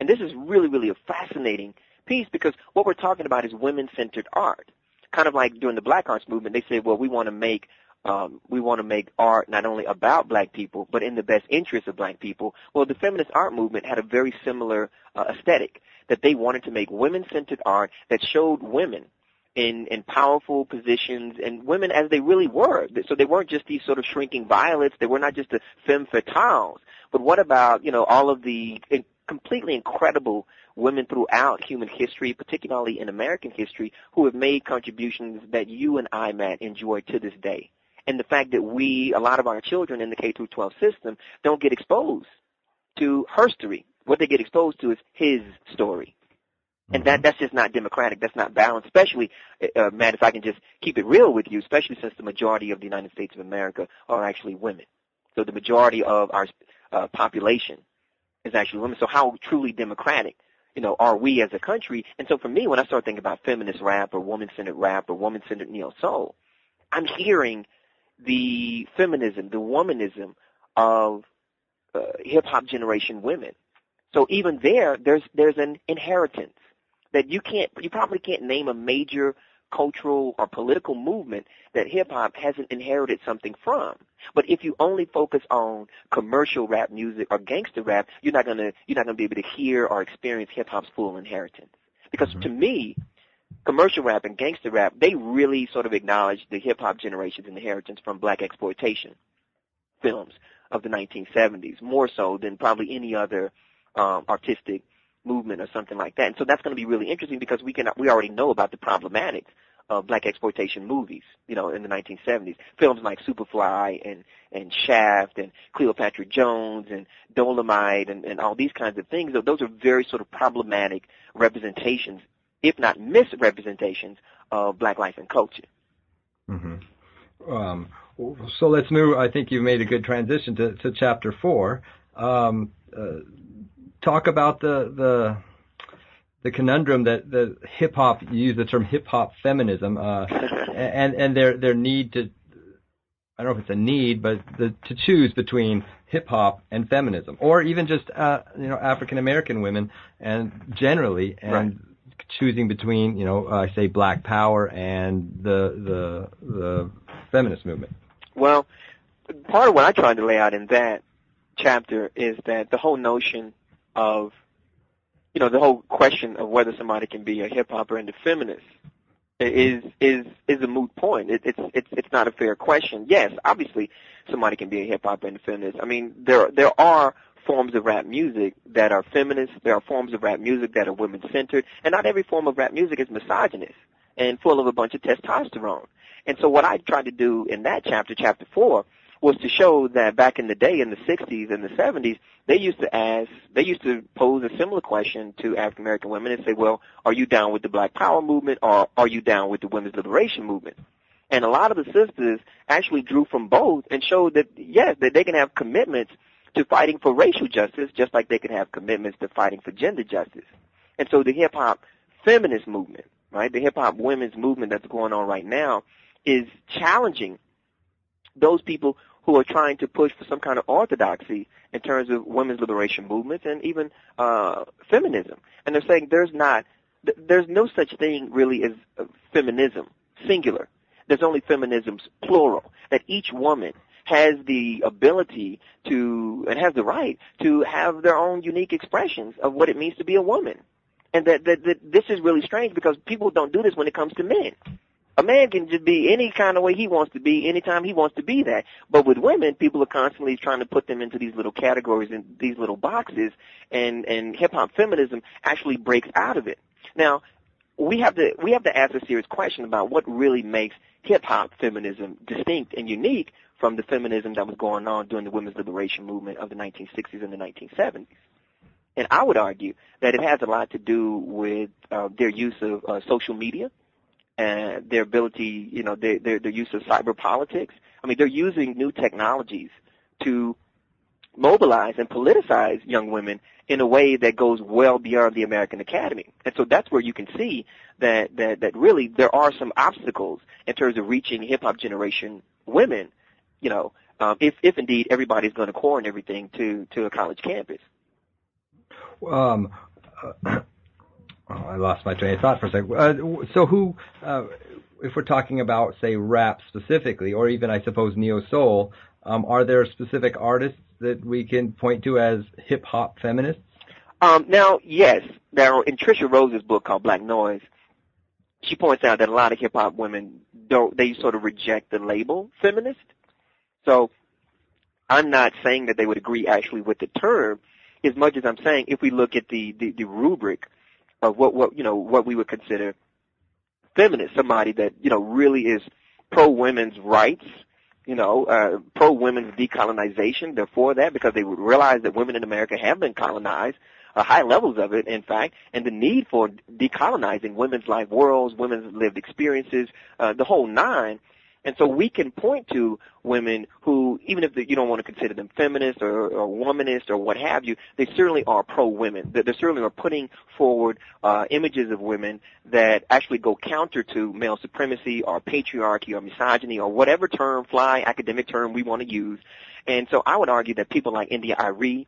And this is really, really a fascinating piece because what we're talking about is women-centered art. Kind of like during the Black Arts movement, they said, well, we want to make art not only about black people, but in the best interest of black people. Well, the feminist art movement had a very similar aesthetic, that they wanted to make women-centered art that showed women in powerful positions and women as they really were. So they weren't just these sort of shrinking violets. They were not just the femme fatales. But what about, all of the completely incredible women throughout human history, particularly in American history, who have made contributions that you and I, Matt, enjoy to this day? And the fact that a lot of our children in the K-12 system don't get exposed to herstory. What they get exposed to is his story. And that's just not democratic. That's not balanced, especially, Matt, if I can just keep it real with you, especially since the majority of the United States of America are actually women. So the majority of our population is actually women. So how truly democratic, are we as a country? And so for me, when I start thinking about feminist rap or woman-centered neo soul, I'm hearing the feminism, the womanism of hip-hop generation women. So even there's an inheritance that you probably can't name a major cultural or political movement that hip-hop hasn't inherited something from. But if you only focus on commercial rap music or gangster rap, you're not gonna be able to hear or experience hip-hop's full inheritance. Because to me, commercial rap and gangster rap, they really sort of acknowledge the hip-hop generation's inheritance from black exploitation films of the 1970s, more so than probably any other artistic movement or something like that. And so that's going to be really interesting because we already know about the problematics of black exploitation movies, you know, in the 1970s. Films like Superfly and Shaft and Cleopatra Jones and Dolomite and all these kinds of things. Those are very sort of problematic representations, if not misrepresentations, of black life and culture. Mm-hmm. So let's move. I think you've made a good transition to Chapter 4. Talk about the conundrum that the hip hop, you use the term hip hop feminism, and their need to, I don't know if it's a need, but to choose between hip hop and feminism, or even just African American women and generally, and right. choosing between say Black Power and the feminist movement. Well, part of what I tried to lay out in that chapter is that the whole notion of, the whole question of whether somebody can be a hip hopper and a feminist is a moot point. It's not a fair question. Yes, obviously somebody can be a hip hopper and a feminist. I mean, there are forms of rap music that are feminist. There are forms of rap music that are women centered, and not every form of rap music is misogynist and full of a bunch of testosterone. And so what I tried to do in that chapter, Chapter 4, was to show that back in the day, in the 60s and the 70s, they used to pose a similar question to African American women and say, well, are you down with the Black Power movement, or are you down with the women's liberation movement? And a lot of the sisters actually drew from both and showed that, yes, that they can have commitments to fighting for racial justice just like they can have commitments to fighting for gender justice. And so the hip-hop feminist movement, right, the hip-hop women's movement that's going on right now is challenging those people who are trying to push for some kind of orthodoxy in terms of women's liberation movements and even feminism. And they're saying there's no such thing really as feminism, singular. There's only feminisms, plural, that each woman has the ability to and has the right to have their own unique expressions of what it means to be a woman. And that this is really strange because people don't do this when it comes to men. A man can just be any kind of way he wants to be, anytime he wants to be that. But with women, people are constantly trying to put them into these little categories and these little boxes, and hip-hop feminism actually breaks out of it. Now, we have to ask a serious question about what really makes hip-hop feminism distinct and unique from the feminism that was going on during the women's liberation movement of the 1960s and the 1970s. And I would argue that it has a lot to do with their use of social media, and their ability, their use of cyber politics. I mean, they're using new technologies to mobilize and politicize young women in a way that goes well beyond the American Academy. And so that's where you can see that really there are some obstacles in terms of reaching hip-hop generation women, if indeed everybody's going to core and everything to a college campus. Oh, I lost my train of thought for a second. So who, if we're talking about, say, rap specifically, or even, I suppose, Neo Soul, are there specific artists that we can point to as hip-hop feminists? Now, yes. Now, in Trisha Rose's book called Black Noise, she points out that a lot of hip-hop women, they sort of reject the label feminist. So I'm not saying that they would agree actually with the term, as much as I'm saying if we look at the rubric of what we would consider feminist, somebody that, really is pro women's rights, pro women's decolonization. They're for that because they would realize that women in America have been colonized, high levels of it, in fact, and the need for decolonizing women's life worlds, women's lived experiences, the whole nine. And so we can point to women who, even if you don't want to consider them feminist or womanist or what have you, they certainly are pro-women. They certainly are putting forward images of women that actually go counter to male supremacy or patriarchy or misogyny or whatever term, fly academic term we want to use. And so I would argue that people like India Irie,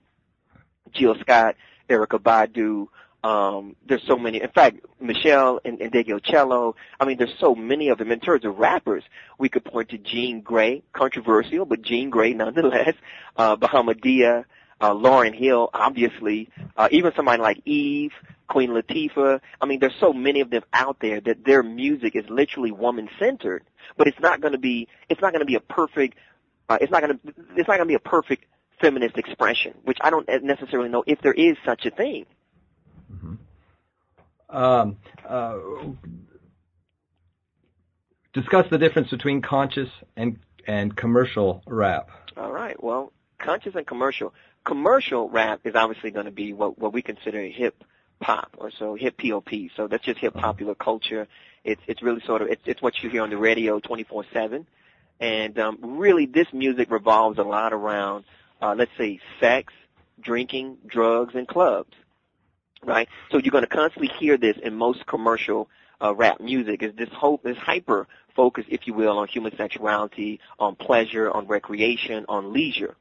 Jill Scott, Erykah Badu, There's so many. In fact, Michelle and Dago Cello, I mean, there's so many of them. In terms of rappers, we could point to Jean Grey, controversial, but Jean Grey nonetheless, Bahamadia, Lauryn Hill, obviously, even somebody like Eve, Queen Latifah. I mean, there's so many of them out there that their music is literally woman-centered, but it's not going to be a perfect feminist expression, which I don't necessarily know if there is such a thing. Mm-hmm. Discuss the difference between conscious and commercial rap. All right. Well, conscious and commercial. Commercial rap is obviously going to be what we consider hip hop, or so hip POP. So that's just hip popular culture. It's really sort of it's what you hear on the radio 24/7, and really this music revolves a lot around let's say sex, drinking, drugs, and clubs. Right, so you're going to constantly hear this in most commercial rap music. Is this hyper focus, if you will, on human sexuality, on pleasure, on recreation, on leisure.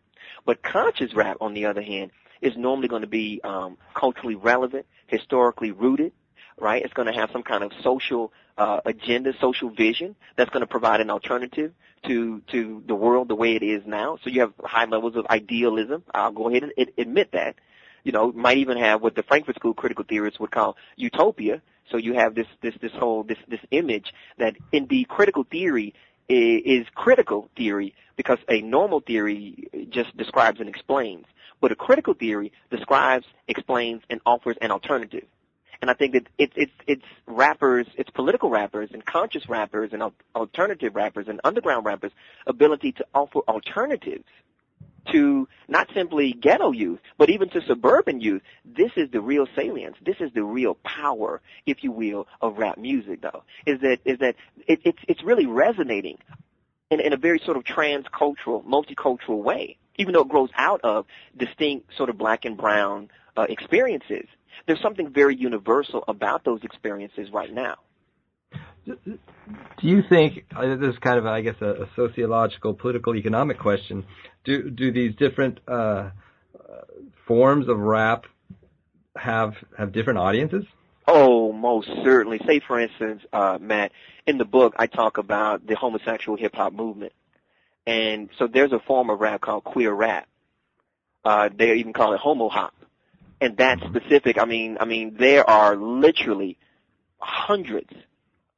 But conscious rap, on the other hand, is normally going to be culturally relevant, historically rooted. Right, it's going to have some kind of social agenda, social vision that's going to provide an alternative to the world the way it is now. So you have high levels of idealism. I'll go ahead and admit that. You know, might even have what the Frankfurt School critical theorists would call utopia. So you have this whole image that indeed critical theory is critical theory, because a normal theory just describes and explains, but a critical theory describes, explains, and offers an alternative. And I think that it's rappers, it's political rappers and conscious rappers and alternative rappers and underground rappers' ability to offer alternatives to not simply ghetto youth, but even to suburban youth. This is the real salience. This is the real power, if you will, of rap music, though, is that it's really resonating in a very sort of transcultural, multicultural way, even though it grows out of distinct sort of black and brown experiences. There's something very universal about those experiences right now. Do you think, this is kind of, I guess, a sociological, political, economic question, do these different forms of rap have different audiences? Oh, most certainly. Say, for instance, Matt, in the book I talk about the homosexual hip-hop movement. And so there's a form of rap called queer rap. They even call it homo hop. And that's specific. I mean, there are literally hundreds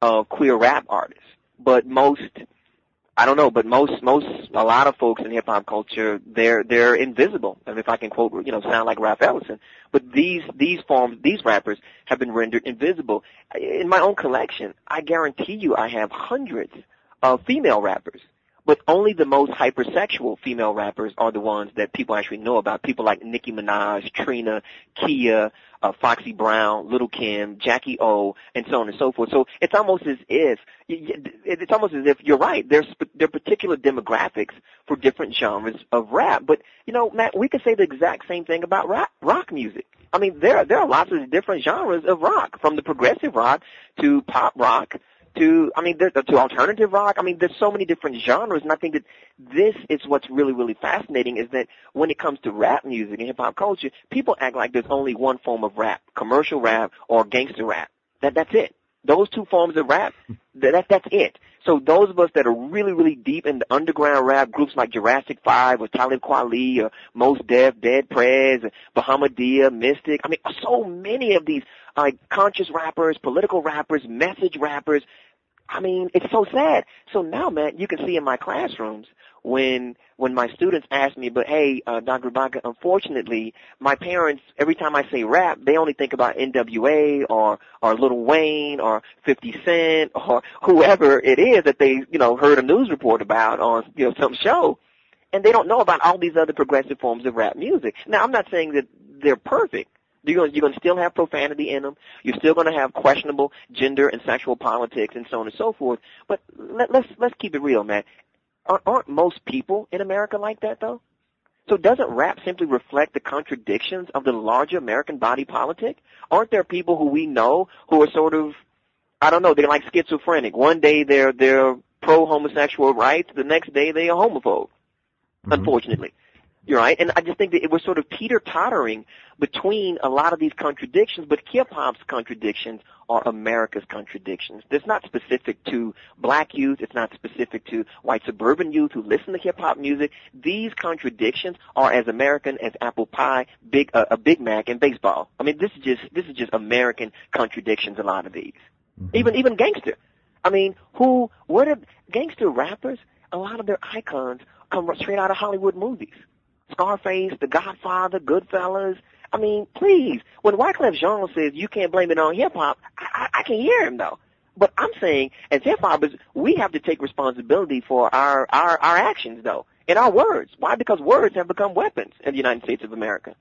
of queer rap artists, but a lot of folks in hip hop culture, they're invisible. I mean, if I can quote, sound like Ralph Ellison, but these rappers have been rendered invisible. In my own collection, I guarantee you, I have hundreds of female rappers, but only the most hypersexual female rappers are the ones that people actually know about. People like Nicki Minaj, Trina, Kia, Foxy Brown, Lil' Kim, Jackie O, and so on and so forth. So it's almost as if you're right. There are particular demographics for different genres of rap. But Matt, we could say the exact same thing about rock music. I mean, there are lots of different genres of rock, from the progressive rock to pop rock to alternative rock. I mean, there's so many different genres, and I think that this is what's really, really fascinating, is that when it comes to rap music and hip-hop culture, people act like there's only one form of rap, commercial rap or gangster rap. That's it. Those two forms of rap, that's it. So those of us that are really, really deep in the underground rap groups like Jurassic 5 or Talib Kweli or Mos Def, Dead Prez, Bahamadia, Mystic, I mean, so many of these conscious rappers, political rappers, message rappers, I mean, it's so sad. So now, man, you can see in my classrooms when my students ask me, but hey, Dr. Rabaka, unfortunately, my parents, every time I say rap, they only think about NWA or Lil Wayne or 50 Cent or whoever it is that they, heard a news report about on, some show. And they don't know about all these other progressive forms of rap music. Now, I'm not saying that they're perfect. You're going to still have profanity in them. You're still going to have questionable gender and sexual politics and so on and so forth. But let's keep it real, man. Aren't most people in America like that, though? So doesn't rap simply reflect the contradictions of the larger American body politic? Aren't there people who we know who are sort of, I don't know, they're like schizophrenic. One day they're pro-homosexual rights. The next day they are homophobe, unfortunately. Right? And I just think that it was sort of teeter-tottering between a lot of these contradictions, but hip-hop's contradictions are America's contradictions. It's not specific to black youth. It's not specific to white suburban youth who listen to hip-hop music. These contradictions are as American as apple pie, a Big Mac, and baseball. I mean, this is just American contradictions, a lot of these. Even gangster. I mean, what are gangster rappers? A lot of their icons come straight out of Hollywood movies. Scarface, The Godfather, Goodfellas. I mean, please, when Wyclef Jean says you can't blame it on hip-hop, I can hear him, though. But I'm saying, as hip-hoppers, we have to take responsibility for our actions, though, and our words. Why? Because words have become weapons in the United States of America.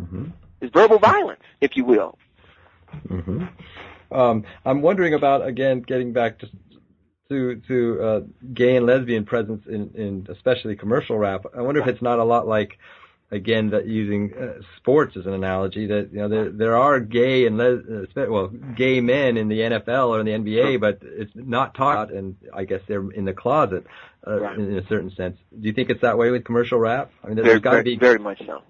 Mm-hmm. It's verbal violence, if you will. Mm-hmm. I'm wondering about, again, getting back to gay and lesbian presence in especially commercial rap. I wonder if it's not a lot like, again, that using sports as an analogy, that you know there are gay and gay men in the NFL or in the NBA, but it's not taught, and I guess they're in the closet in a certain sense. Do you think it's that way with commercial rap? I mean, there's got to be very much so,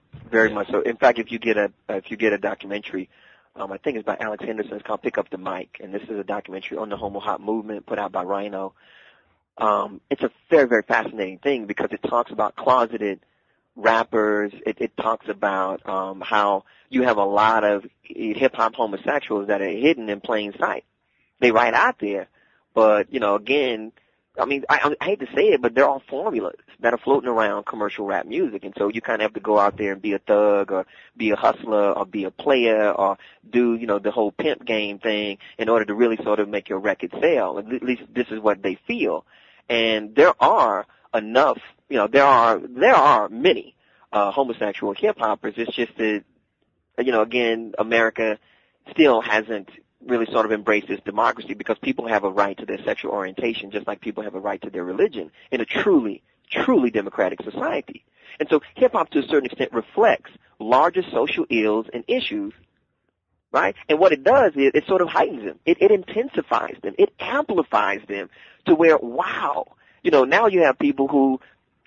much so. In fact, if you get a documentary. I think it's by Alex Henderson. It's called Pick Up the Mic, and this is a documentary on the Homo Hop movement put out by Rhino. It's a very, very fascinating thing because it talks about closeted rappers. It talks about how you have a lot of hip-hop homosexuals that are hidden in plain sight. They're right out there, but, you know, again, I mean, I hate to say it, but they're all formulas that are floating around commercial rap music. And so you kind of have to go out there and be a thug or be a hustler or be a player or do, you know, the whole pimp game thing in order to really sort of make your record sell. At least this is what they feel. And there are enough, you know, there are many homosexual hip-hoppers. It's just that, you know, again, America still hasn't really sort of embraces democracy because people have a right to their sexual orientation just like people have a right to their religion in a truly, truly democratic society. And so hip-hop to a certain extent reflects larger social ills and issues, right? And what it does is it sort of heightens them. It intensifies them. It amplifies them to where, wow, you know, now you have people who,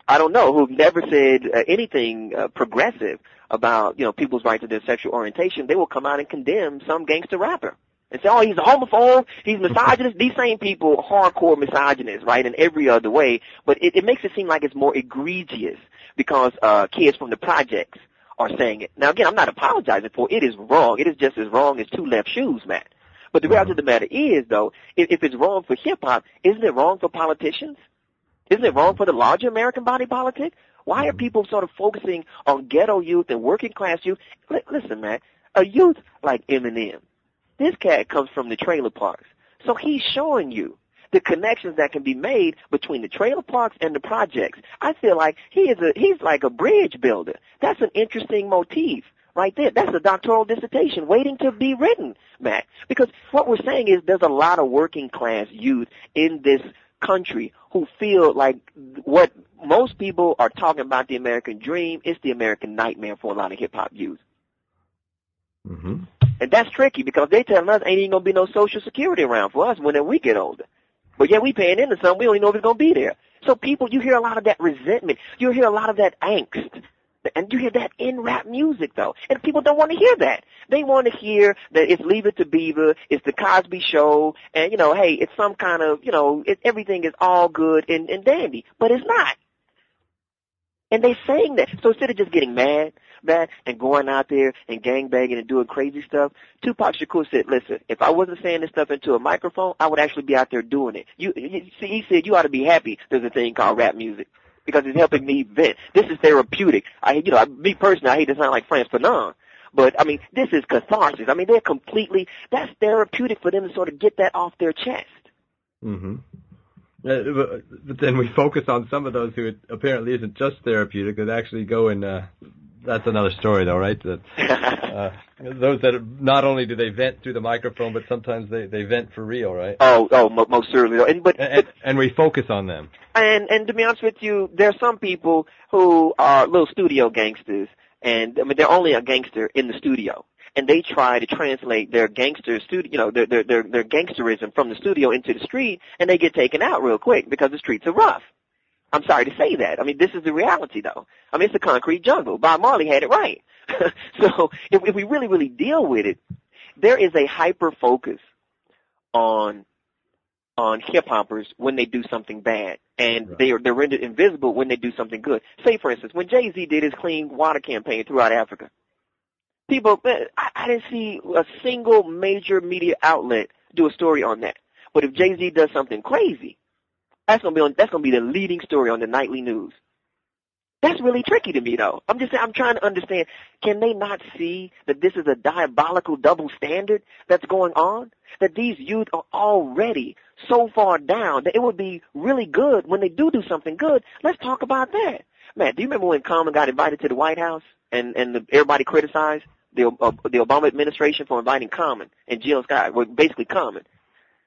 I don't know, who've never said anything progressive about, you know, people's right to their sexual orientation. They will come out and condemn some gangster rapper. And say, oh, he's a homophobe, he's misogynist. These same people, hardcore misogynists, right, in every other way. But it makes it seem like it's more egregious because kids from the projects are saying it. Now, again, I'm not apologizing for it. It is wrong. It is just as wrong as two left shoes, Matt. But the reality of the matter is, though, if it's wrong for hip-hop, isn't it wrong for politicians? Isn't it wrong for the larger American body politic? Why are people sort of focusing on ghetto youth and working-class youth? Listen, man, a youth like Eminem, this cat comes from the trailer parks. So he's showing you the connections that can be made between the trailer parks and the projects. I feel like he's like a bridge builder. That's an interesting motif right there. That's a doctoral dissertation waiting to be written, Matt. Because what we're saying is there's a lot of working class youth in this country who feel like what most people are talking about, the American dream, is the American nightmare for a lot of hip-hop youth. Mm-hmm. And that's tricky because they telling us ain't even going to be no Social Security around for us when we get older. But yet we paying into something. We don't even know if it's going to be there. So people, you hear a lot of that resentment. You hear a lot of that angst. And you hear that in rap music, though. And people don't want to hear that. They want to hear that it's Leave It to Beaver, it's the Cosby Show, and, you know, hey, it's some kind of, you know, everything is all good and dandy. But it's not. And they're saying that. So instead of just getting mad and going out there and gangbanging and doing crazy stuff, Tupac Shakur said, listen, if I wasn't saying this stuff into a microphone, I would actually be out there doing it. He said, you ought to be happy there's a thing called rap music because it's helping me vent. This is therapeutic. Me personally, I hate to sound like Franz Fanon, but, I mean, this is catharsis. I mean, that's therapeutic for them to sort of get that off their chest. Mm-hmm. But then we focus on some of those who it apparently isn't just therapeutic, that actually go and that's another story, though, right? Those that not only do they vent through the microphone, but sometimes they vent for real, right? Oh, most certainly. And we focus on them. And to be honest with you, there are some people who are little studio gangsters, and I mean they're only a gangster in the studio. And they try to translate their gangster their gangsterism from the studio into the street, and they get taken out real quick because the streets are rough. I'm sorry to say that. I mean, this is the reality, though. I mean, it's a concrete jungle. Bob Marley had it right. So if we really, really deal with it, there is a hyper-focus on hip-hoppers when they do something bad, and right. they're rendered invisible when they do something good. Say, for instance, when Jay-Z did his clean water campaign throughout Africa, people, I didn't see a single major media outlet do a story on that. But if Jay-Z does something crazy, that's gonna be the leading story on the nightly news. That's really tricky to me, though. I'm just saying, I'm trying to understand, can they not see that this is a diabolical double standard that's going on? That these youth are already so far down that it would be really good when they do something good. Let's talk about that. Matt, do you remember when Common got invited to the White House and everybody criticized the Obama administration for inviting Common and Jill Scott, well, basically Common?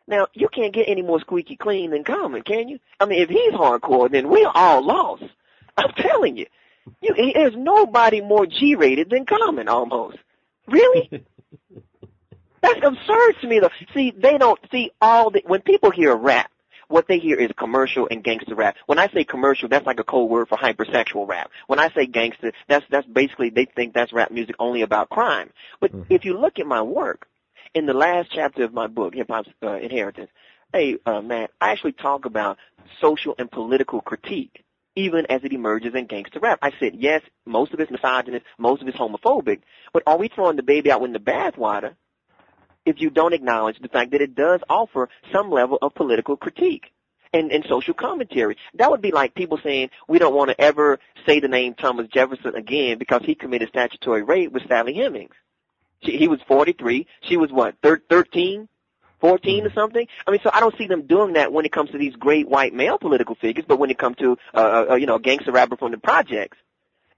Now, you can't get any more squeaky clean than Common, can you? I mean, if he's hardcore, then we're all lost. I'm telling you, there's nobody more G-rated than Common, almost. Really? That's absurd to me, though. See, they don't see when people hear rap, what they hear is commercial and gangster rap. When I say commercial, that's like a code word for hypersexual rap. When I say gangster, that's basically, they think that's rap music only about crime. But if you look at my work, in the last chapter of my book, Hip Hop's Inheritance, Matt, I actually talk about social and political critique, even as it emerges in gangster rap. I said, yes, most of it's misogynist, most of it's homophobic, but are we throwing the baby out with the bathwater if you don't acknowledge the fact that it does offer some level of political critique and social commentary? That would be like people saying, we don't want to ever say the name Thomas Jefferson again because he committed statutory rape with Sally Hemings. He was 43. She was, what, 13, 14 or something? I mean, so I don't see them doing that when it comes to these great white male political figures, but when it comes to, a gangster rapper from the projects,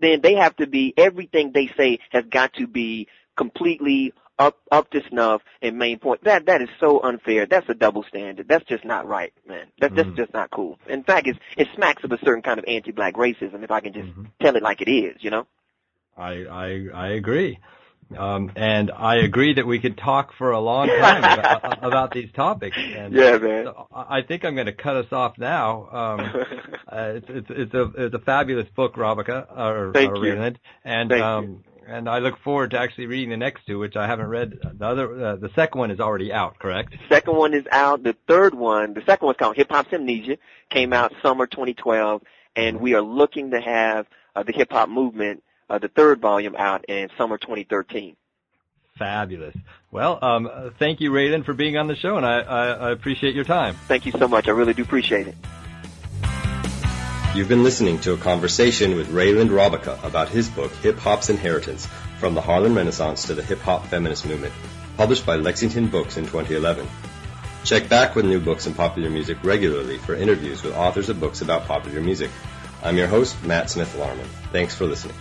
then they have to be, everything they say has got to be completely up to snuff and main point. That is so unfair. That's a double standard. That's just not right, man. That's just not cool. In fact, it smacks of a certain kind of anti-black racism, if I can just tell it like it is, you know? I agree. And I agree that we could talk for a long time about these topics. And yeah, man. So I think I'm going to cut us off now. It's a fabulous book, Rabaka. Thank you. Reiland. And and I look forward to actually reading the next two, which I haven't read. The second one is already out, correct? The second one is out. The second one's called Hip Hop's Amnesia. Came out summer 2012, and we are looking to have the Hip Hop Movement, the third volume, out in summer 2013. Fabulous. Well, thank you, Reiland, for being on the show, and I appreciate your time. Thank you so much. I really do appreciate it. You've been listening to a conversation with Reiland Rabaka about his book, Hip Hop's Inheritance, From the Harlem Renaissance to the Hip Hop Feminist Movement, published by Lexington Books in 2011. Check back with New Books and Popular Music regularly for interviews with authors of books about popular music. I'm your host, Matt Smith-Larman. Thanks for listening.